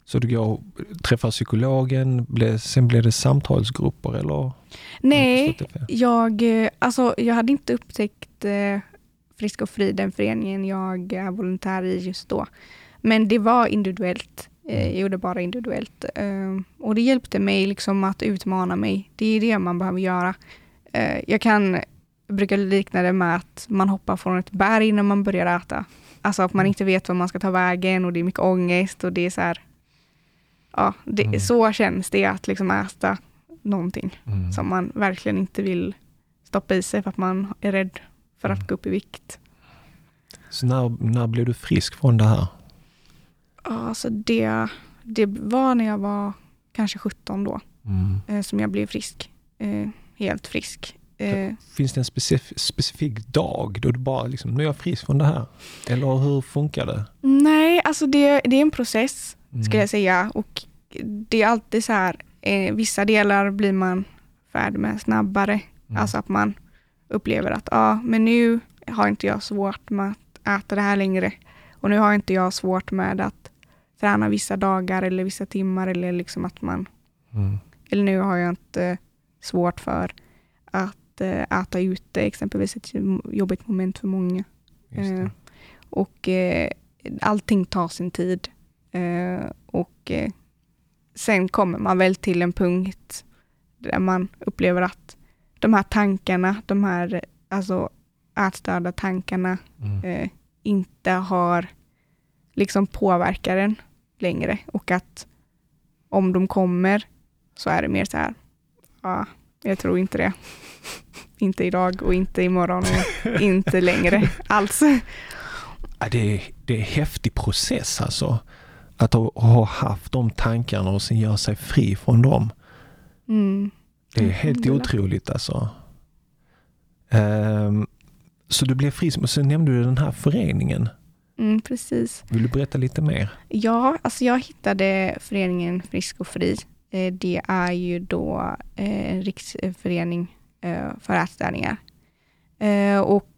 Så du går träffar psykologen, sen blev det samtalsgrupper eller? Nej, jag, alltså, jag hade inte upptäckt eh, Frisk och Fri, den föreningen jag är volontär i just då. Men det var individuellt, eh, jag gjorde bara individuellt. Eh, och det hjälpte mig liksom att utmana mig, det är det man behöver göra. Eh, jag kan jag brukar likna det med att man hoppar från ett berg när man börjar äta. Alltså att man inte vet var man ska ta vägen och det är mycket ångest och det är så här. Ja, det, mm. så känns det att liksom äta någonting mm. som man verkligen inte vill stoppa i sig för att man är rädd för att mm. gå upp i vikt. Så när, när blev du frisk från det här? Alltså det, det var när jag var kanske sjutton då mm. eh, som jag blev frisk. Eh, helt frisk. Eh, Finns det en specif- specifik dag då du bara liksom, nu är jag frisk från det här? Eller hur funkar det? Nej, alltså det, det är en process. Mm. skulle jag säga, och det är alltid så här, eh, vissa delar blir man färdig med snabbare mm. alltså att man upplever att ja, ah, men nu har inte jag svårt med att äta det här längre och nu har inte jag svårt med att träna vissa dagar eller vissa timmar eller liksom att man mm. eller nu har jag inte svårt för att eh, äta ute exempelvis, ett jobbigt moment för många eh, och eh, allting tar sin tid. Uh, och uh, sen kommer man väl till en punkt där man upplever att de här tankarna, de här alltså ätstörda tankarna mm. uh, inte har liksom påverkar en längre och att om de kommer så är det mer så här ja, jag tror inte det inte idag och inte imorgon och inte längre alls. Ja, det, är, det är en häftig process alltså. Att ha haft de tankarna och sen göra sig fri från dem. Mm. Det är helt mm. otroligt alltså. Um, så du blev frisk och sen nämnde du den här föreningen. Mm, precis. Vill du berätta lite mer? Ja, alltså jag hittade föreningen Frisk och Fri. Det är ju då en riksförening för ätstörningar. Och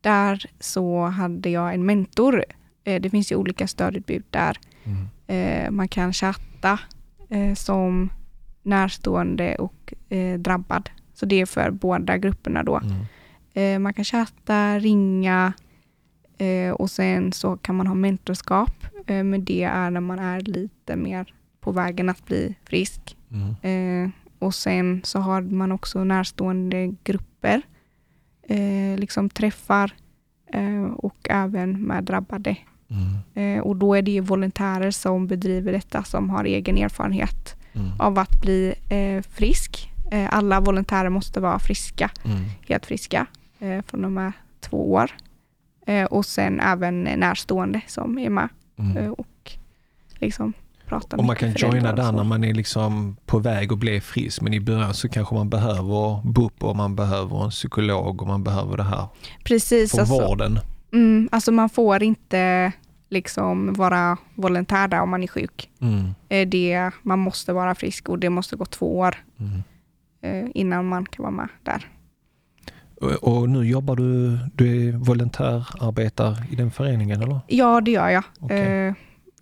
där så hade jag en mentor. Det finns ju olika stödutbud där. Mm. Eh, man kan chatta eh, som närstående och eh, drabbad. Så det är för båda grupperna då. Mm. Eh, man kan chatta, ringa eh, och sen så kan man ha mentorskap. Eh, men det är när man är lite mer på vägen att bli frisk. Mm. Eh, och sen så har man också närstående grupper. Eh, liksom träffar eh, och även med drabbade. Mm. Eh, och då är det ju volontärer som bedriver detta som har egen erfarenhet mm. av att bli eh, frisk. Eh, alla volontärer måste vara friska, mm. helt friska eh, från de här två år. Eh, och sen även närstående som är med mm. eh, och liksom pratar. Och man kan joina där när man är liksom på väg att bli frisk, men i början så kanske man behöver B U P och man behöver en psykolog och man behöver det här. Precis. För alltså, vården. Mm, alltså man får inte liksom vara volontär där om man är sjuk. Mm. Det, man måste vara frisk och det måste gå två år mm. innan man kan vara med där. Och, och nu jobbar du, du är volontär, arbetar i den föreningen eller? Ja, det gör jag. Okay.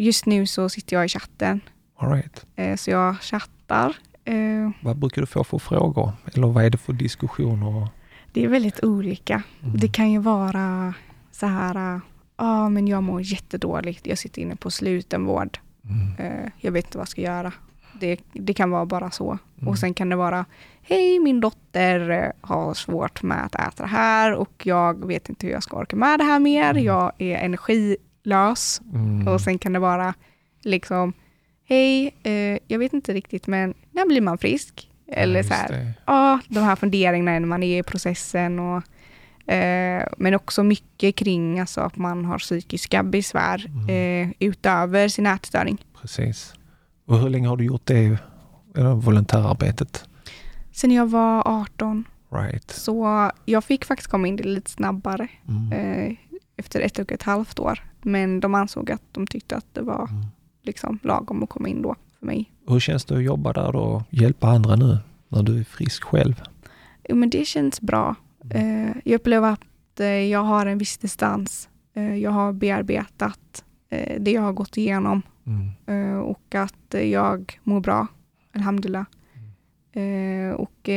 Just nu så sitter jag i chatten. All right. Så jag chattar. Vad brukar du få för frågor? Eller vad är det för diskussioner? Det är väldigt olika. Mm. Det kan ju vara så här, ah, men jag mår jättedåligt. Jag sitter inne på slutenvård. Mm. Jag vet inte vad jag ska göra. Det, det kan vara bara så. Mm. Och sen kan det vara, hej, min dotter har svårt med att äta det här. Och jag vet inte hur jag ska orka med det här mer. Mm. Jag är energilös. Mm. Och sen kan det vara, liksom, hej, eh, jag vet inte riktigt, men när blir man frisk? Eller ja, så här, ah, de här funderingarna när man är i processen och... Men också mycket kring alltså att man har psykiska besvär mm. utöver sin ätstörning. Precis. Och hur länge har du gjort det volontärarbetet? Sen jag var arton. Right. Så jag fick faktiskt komma in lite snabbare mm. efter ett och ett halvt år. Men de ansåg att de tyckte att det var mm. liksom lagom att komma in då för mig. Hur känns det att jobba där och hjälpa andra nu när du är frisk själv? Jo, men det känns bra. Jag upplever att jag har en viss distans. Jag har bearbetat det jag har gått igenom. Mm. Och att jag mår bra. Alhamdulillah. Mm. Och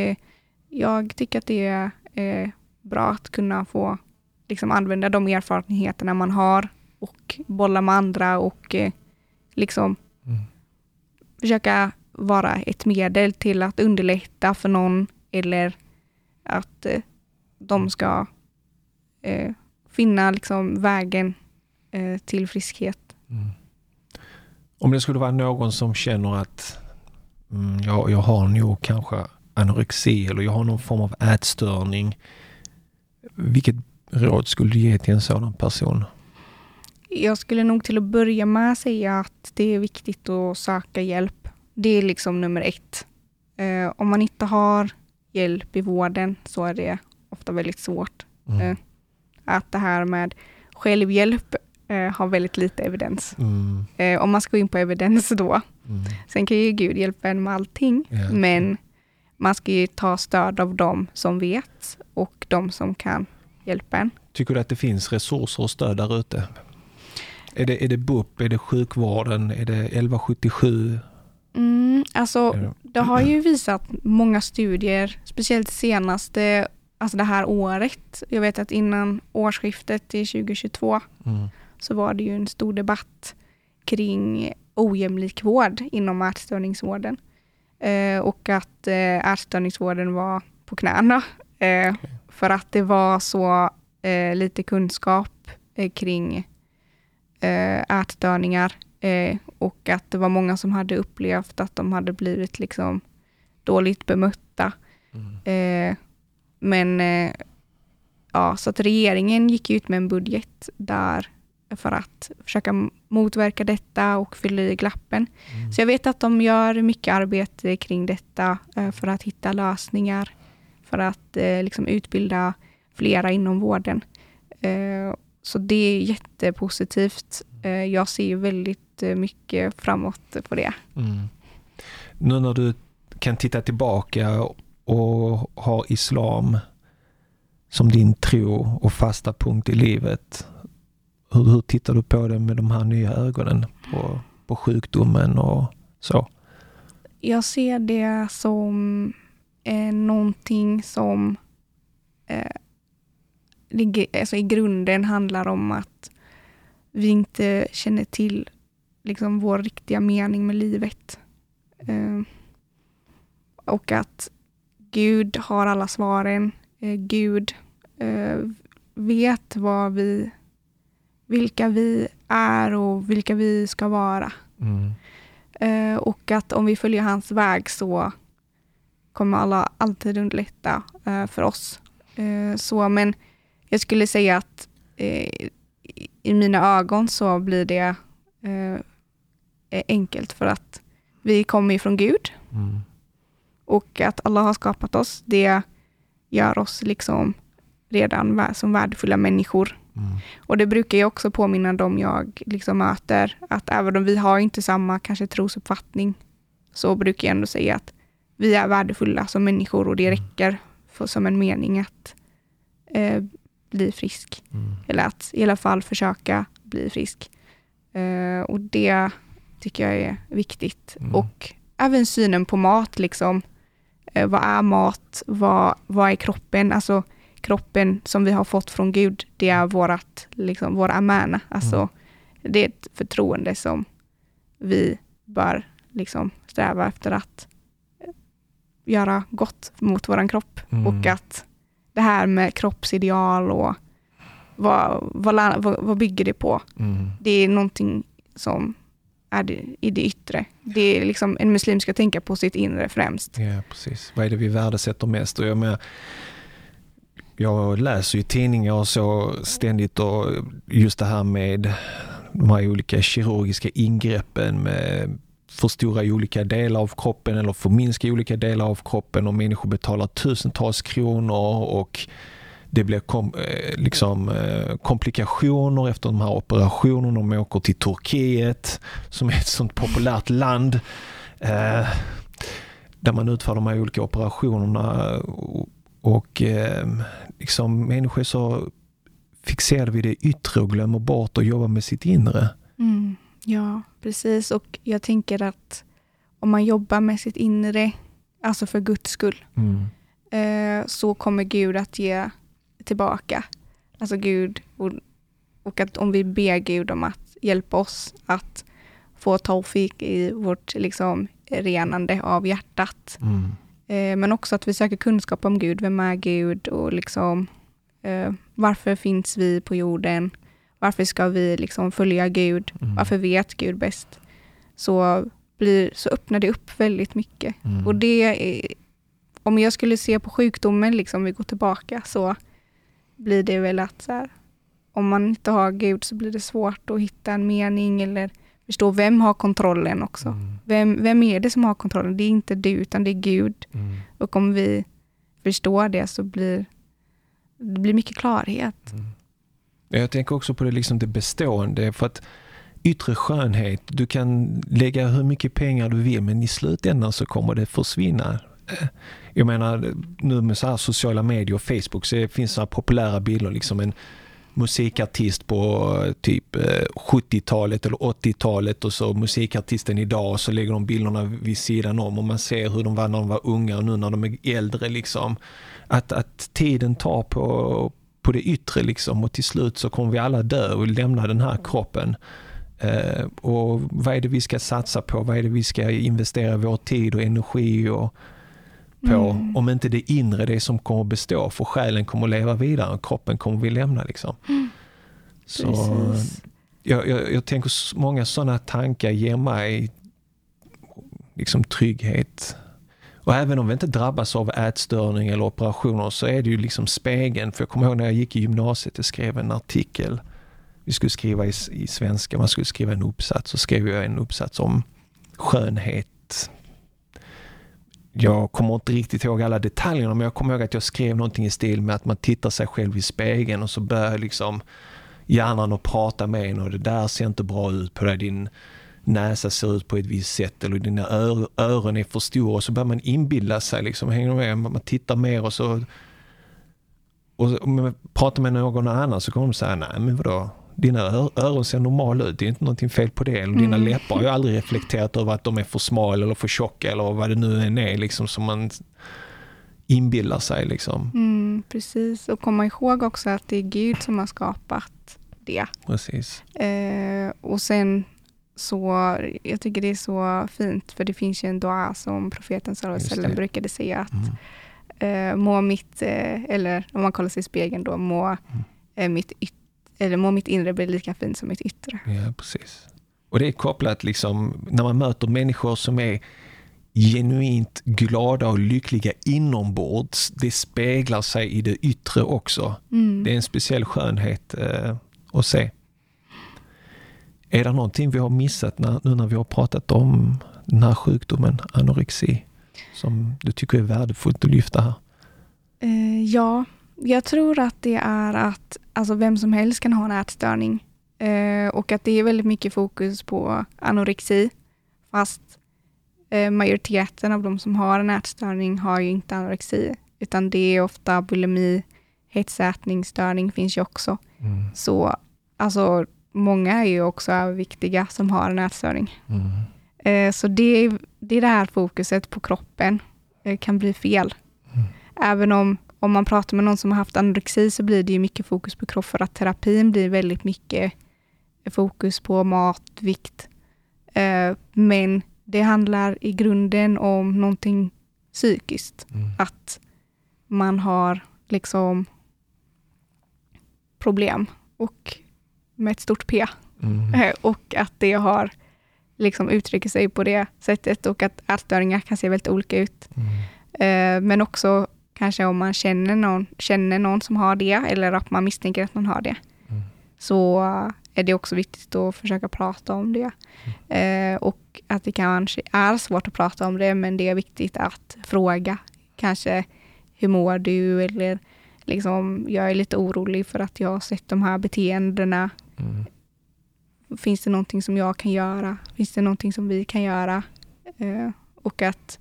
jag tycker att det är bra att kunna få liksom använda de erfarenheterna man har. Och bolla med andra. Och liksom mm. försöka vara ett medel till att underlätta för någon. Eller att... de ska eh, finna liksom vägen eh, till friskhet. Mm. Om det skulle vara någon som känner att mm, jag, jag har nog kanske anorexi eller jag har någon form av ätstörning. Vilket råd skulle du ge till en sådan person? Jag skulle nog till att börja med säga att det är viktigt att söka hjälp. Det är liksom nummer ett. Eh, om man inte har hjälp i vården så är det ofta väldigt svårt. Mm. Att det här med självhjälp eh, har väldigt lite evidens. Mm. Eh, om man ska gå in på evidens då. Mm. Sen kan ju Gud hjälpa en med allting. Yeah. Men man ska ju ta stöd av dem som vet och de som kan hjälpa en. Tycker du att det finns resurser och stöd där ute? Är det, är det B U P? Är det sjukvården? Är det elva sjuttiosju? Mm, alltså, det har ju visat många studier, speciellt senaste alltså det här året. Jag vet att innan årsskiftet till tjugohundratjugotvå mm. så var det ju en stor debatt kring ojämlik vård inom ätstörningsvården. Eh, och att eh, ätstörningsvården var på knäna. Eh, okay. För att det var så eh, lite kunskap eh, kring eh, ätstörningar. Eh, och att det var många som hade upplevt att de hade blivit liksom dåligt bemötta. Mm. Eh, Men ja, så att regeringen gick ut med en budget där för att försöka motverka detta och fylla i glappen. Mm. Så jag vet att de gör mycket arbete kring detta för att hitta lösningar, för att liksom utbilda flera inom vården. Så det är jättepositivt. Jag ser väldigt mycket framåt på det. Mm. Nu när du kan titta tillbaka och har islam som din tro och fasta punkt i livet. Hur, hur tittar du på det med de här nya ögonen på, på sjukdomen och så? Jag ser det som eh, någonting som eh, ligger, alltså i grunden handlar om att vi inte känner till liksom, vår riktiga mening med livet. Eh, och att Gud har alla svaren. Eh, Gud eh, vet vad vi vilka vi är och vilka vi ska vara. Mm. Eh, och att om vi följer hans väg så kommer alla alltid underlätta eh, för oss. Eh, så, men jag skulle säga att eh, i mina ögon så blir det eh, enkelt för att vi kommer ifrån Gud. Mm. Och att Allah har skapat oss, det gör oss liksom redan som värdefulla människor. Mm. Och det brukar jag också påminna dem jag liksom möter, att även om vi har inte samma kanske trosuppfattning, så brukar jag ändå säga att vi är värdefulla som människor och det räcker för, som en mening att eh, bli frisk. Mm. Eller att i alla fall försöka bli frisk. Eh, och det tycker jag är viktigt. Mm. Och även synen på mat liksom. Eh, vad är mat? Vad, vad är kroppen? Alltså kroppen som vi har fått från Gud, det är vårat, liksom, vår amana. Alltså, mm. det är ett förtroende som vi bör liksom sträva efter att göra gott mot våran kropp. Mm. Och att det här med kroppsideal och vad, vad, vad bygger det på? Mm. Det är någonting som är det, i det yttre. Det är liksom, en muslim ska tänka på sitt inre främst. Ja, precis. Vad är det vi värdesätter mest? Och jag menar, jag läser ju tidningar och så ständigt, och just det här med de här olika kirurgiska ingreppen med förstora olika delar av kroppen eller förminska olika delar av kroppen, och människor betalar tusentals kronor och det blir kom, liksom, komplikationer efter de här operationerna. De åker till Turkiet som är ett sånt populärt land eh, där man utför de här olika operationerna, och, och eh, liksom, människor så fixerar vi det yttre och glömmer bort att jobba med sitt inre. Mm. Ja, precis. Och jag tänker att om man jobbar med sitt inre, alltså för Guds skull, mm. eh, så kommer Gud att ge tillbaka. Alltså Gud, och, och att om vi ber Gud om att hjälpa oss att få taufik i vårt liksom renande av hjärtat. Mm. Eh, men också att vi söker kunskap om Gud. Vem är Gud? Och liksom, eh, varför finns vi på jorden? Varför ska vi liksom följa Gud? Mm. Varför vet Gud bäst? Så, blir, så öppnar det upp väldigt mycket. Mm. Och det är, om jag skulle se på sjukdomen, liksom, vi går tillbaka, så blir det väl att så här, om man inte har Gud så blir det svårt att hitta en mening eller förstå vem har kontrollen också. Mm. Vem, vem är det som har kontrollen? Det är inte du, utan det är Gud. Mm. Och om vi förstår det så blir det blir mycket klarhet. Mm. Jag tänker också på det, liksom det bestående, för att yttre skönhet, du kan lägga hur mycket pengar du vill, men i slutändan så kommer det försvinna. Jag menar, nu med så här sociala medier och Facebook så finns så här populära bilder, liksom en musikartist på typ sjuttiotalet eller åttiotalet och så musikartisten idag, så lägger de bilderna vid sidan om och man ser hur de var när de var unga och nu när de är äldre, liksom. Att, att tiden tar på på det yttre, liksom, och till slut så kommer vi alla dö och lämna den här kroppen. Eh, och vad är det vi ska satsa på? Vad är det vi ska investera vår tid och energi och på? Mm. Om inte det inre, det som kommer bestå, för själen kommer leva vidare och kroppen kommer vi lämna, liksom. Mm. Så jag, jag, jag tänker många sådana tankar ger mig liksom trygghet. Och även om vi inte drabbas av ätstörning eller operationer, så är det ju liksom spegeln. För jag kommer ihåg när jag gick i gymnasiet och skrev en artikel. Vi skulle skriva i, i svenska, man skulle skriva en uppsats. Så skrev jag en uppsats om skönhet. Jag kommer inte riktigt ihåg alla detaljerna, men jag kommer ihåg att jag skrev någonting i stil med att man tittar sig själv i spegeln och så börjar liksom hjärnan att prata med en, och det där ser inte bra ut på det, din näsa ser ut på ett visst sätt, eller dina ör, öron är för stora, och så börjar man inbilda sig, liksom, hänger med, man tittar mer och så och om man pratar med någon annan så kommer de säga, nej men vadå, dina ör, öron ser normala ut, det är inte någonting fel på det, eller dina mm. läppar, jag har aldrig reflekterat över att de är för smala eller för tjocka eller vad det nu än är, liksom, som man inbillar sig, liksom. Mm, precis, och komma ihåg också att det är Gud som har skapat det. Precis. Eh, och sen så jag tycker det är så fint, för det finns ju en dua som profeten Salih brukade säga att mm. eh, må mitt eh, eller om man kollar sig i spegeln då, må mm. eh, mitt yt, eller må mitt inre bli lika fint som mitt yttre. Ja, precis. Och det är kopplat liksom, när man möter människor som är genuint glada och lyckliga inombords, det speglar sig i det yttre också. Mm. Det är en speciell skönhet eh, att se. Är det någonting vi har missat när, nu när vi har pratat om den här sjukdomen anorexi som du tycker är värdefullt att lyfta här? Eh, ja, jag tror att det är att alltså vem som helst kan ha en ätstörning eh, och att det är väldigt mycket fokus på anorexi, fast eh, majoriteten av de som har en ätstörning har ju inte anorexi, utan det är ofta bulimi, hetsätningsstörning finns ju också. Mm. Så alltså många är ju också överviktiga som har en ätstörning. Mm. Eh, så det, det är det här fokuset på kroppen eh, kan bli fel. Mm. Även om, om man pratar med någon som har haft anorexi så blir det ju mycket fokus på kropp, för att terapin blir väldigt mycket fokus på mat, vikt. Eh, men det handlar i grunden om någonting psykiskt. Mm. Att man har liksom problem och med ett stort P. Mm. Och att det har liksom uttrycker sig på det sättet, och att ätstörningar kan se väldigt olika ut. Mm. Men också kanske om man känner någon, känner någon som har det, eller att man misstänker att någon har det. Mm. Så är det också viktigt att försöka prata om det. Mm. Och att det kanske är svårt att prata om det, men det är viktigt att fråga. Kanske, hur mår du? Eller liksom, jag är lite orolig för att jag har sett de här beteendena. Mm. Finns det någonting som jag kan göra? Finns det någonting som vi kan göra? Eh, och att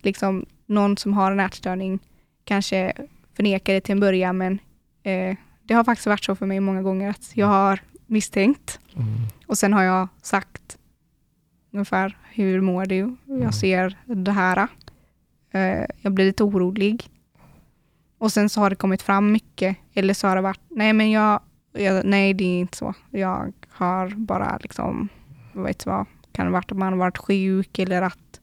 liksom, någon som har en ätstörning kanske förnekar det till en början, men eh, det har faktiskt varit så för mig många gånger att jag har misstänkt. Mm. Och sen har jag sagt ungefär, hur mår du? Mm. Jag ser det här. Eh, jag blir lite orolig. Och sen så har det kommit fram mycket. Eller så har det varit, nej men jag, jag nej det är inte så. Jag har bara liksom, vet vad, kan det vara att man har varit sjuk, eller att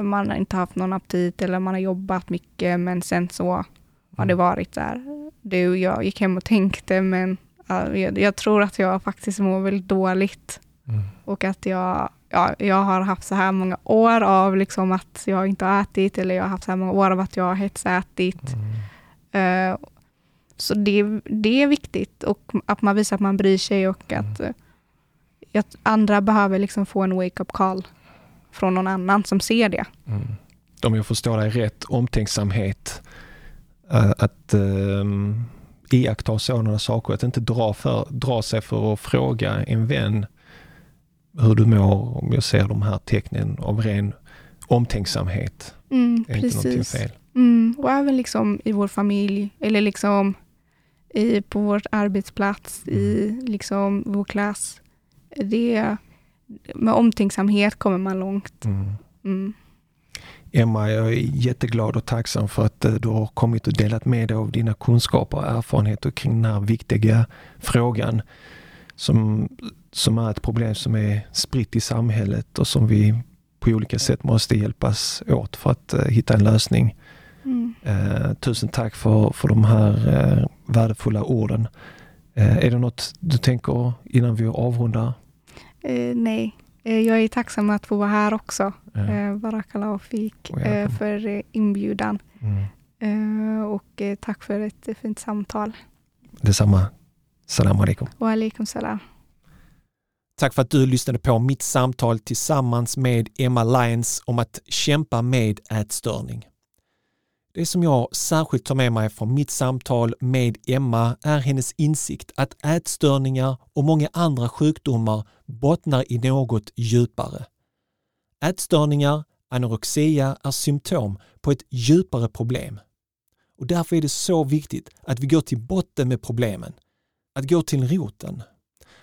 man inte haft någon aptit, eller man har jobbat mycket. Men sen så har det varit där. Du, jag gick hem och tänkte, men jag, jag tror att jag faktiskt mår väldigt dåligt. Mm. Och att jag, ja, jag har haft så här många år av liksom att jag inte har ätit, eller jag har haft så här många år av att jag har hetsätit. Mm. Uh, så det, det är viktigt, och att man visar att man bryr sig, och att, mm. att andra behöver liksom få en wake-up call från någon annan som ser det. Mm. Om jag förstår dig rätt, omtänksamhet, uh, att uh, iaktta sådana saker, att inte dra, för, dra sig för att fråga en vän hur du mår, om jag ser de här tecknen av ren omtänksamhet. Mm, är precis. Inte någonting fel. Mm, och även liksom i vår familj, eller liksom i, på vår arbetsplats, mm. i liksom vår klass. Det, med omtänksamhet kommer man långt. Mm. Mm. Emma, jag är jätteglad och tacksam för att du har kommit och delat med dig av dina kunskaper och erfarenheter kring den här viktiga frågan som... som är ett problem som är spritt i samhället och som vi på olika sätt måste hjälpas åt för att uh, hitta en lösning. Mm. Uh, tusen tack för, för de här uh, värdefulla orden. Uh, är det något du tänker innan vi avrundar? Uh, nej, uh, jag är tacksam att få vara här också. Uh. Uh, Barakallah fick uh, för uh, inbjudan. Mm. Uh, och uh, tack för ett uh, fint samtal. Detsamma. Salam alaikum. Wa alaikum salam. Tack för att du lyssnade på mitt samtal tillsammans med Emma Lyons om att kämpa med ätstörning. Det som jag särskilt tar med mig från mitt samtal med Emma är hennes insikt att ätstörningar och många andra sjukdomar bottnar i något djupare. Ätstörningar, anorexia, är symptom på ett djupare problem. Och därför är det så viktigt att vi går till botten med problemen, att gå till roten.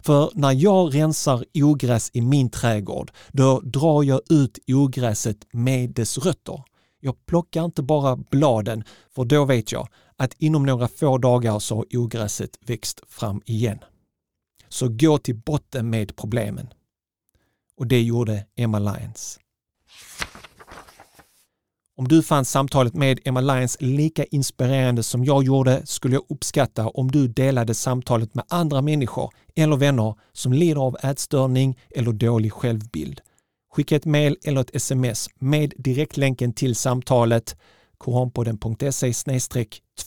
För när jag rensar ogräs i min trädgård, då drar jag ut ogräset med dess rötter. Jag plockar inte bara bladen, för då vet jag att inom några få dagar så har ogräset växt fram igen. Så gå till botten med problemen. Och det gjorde Emma Lyons. Om du fann samtalet med Emma Lyons lika inspirerande som jag gjorde skulle jag uppskatta om du delade samtalet med andra människor eller vänner som lider av ätstörning eller dålig självbild. Skicka ett mejl eller ett sms med direktlänken till samtalet koranpodden punkt se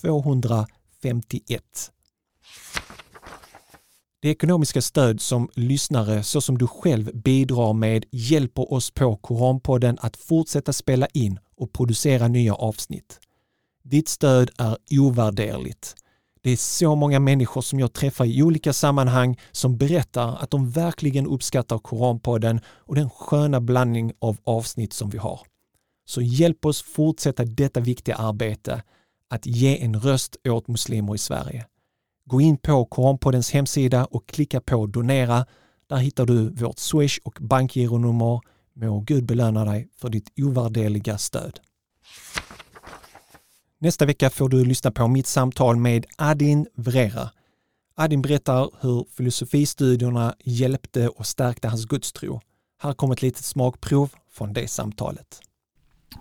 tvåhundrafemtioett. Det ekonomiska stöd som lyssnare så som du själv bidrar med hjälper oss på Koranpodden att fortsätta spela in och producera nya avsnitt. Ditt stöd är ovärderligt. Det är så många människor som jag träffar i olika sammanhang som berättar att de verkligen uppskattar Koranpodden och den sköna blandning av avsnitt som vi har. Så hjälp oss fortsätta detta viktiga arbete att ge en röst åt muslimer i Sverige. Gå in på Koranpoddens hemsida och klicka på donera. Där hittar du vårt Swish och bankgironummer. Må Gud belöna dig för ditt ovärderliga stöd. Nästa vecka får du lyssna på mitt samtal med Adin Vrera. Adin berättar hur filosofistudierna hjälpte och stärkte hans gudstro. Här kommer ett litet smakprov från det samtalet.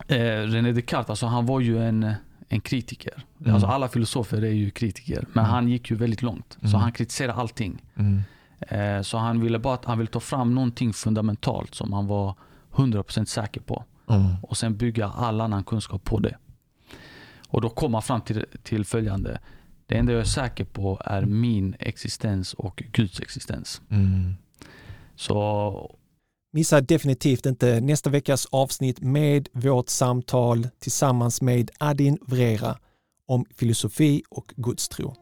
Eh, René Descartes, alltså han var ju en... en kritiker. Mm. Alltså alla filosofer är ju kritiker, men mm. han gick ju väldigt långt. Mm. Så han kritiserade allting. Mm. Eh, så han ville bara att han ville ta fram någonting fundamentalt som han var hundra procent säker på. Mm. Och sen bygga all annan kunskap på det. Och då kom han fram till, till följande. Det enda jag är säker på är min existens och Guds existens. Mm. Så... Missa definitivt inte nästa veckas avsnitt med vårt samtal tillsammans med Adin Vrera om filosofi och gudstro.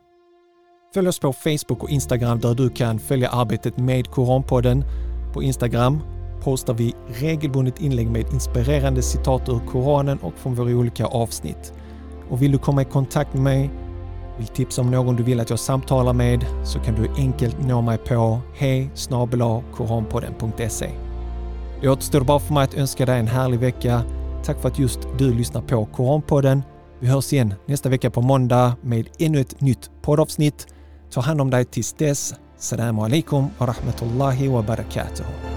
Följ oss på Facebook och Instagram där du kan följa arbetet med Koranpodden. På Instagram postar vi regelbundet inlägg med inspirerande citat ur Koranen och från våra olika avsnitt. Och vill du komma i kontakt med mig, vill tipsa om någon du vill att jag samtalar med, så kan du enkelt nå mig på hej snabel-a koranpodden punkt se. Det återstår bara för mig att önska dig en härlig vecka. Tack för att just du lyssnar på Koranpodden. Vi hörs igen nästa vecka på måndag med ännu ett nytt poddavsnitt. Ta hand om dig tills dess. Assalamu alaikum wa rahmatullahi wa barakatuh.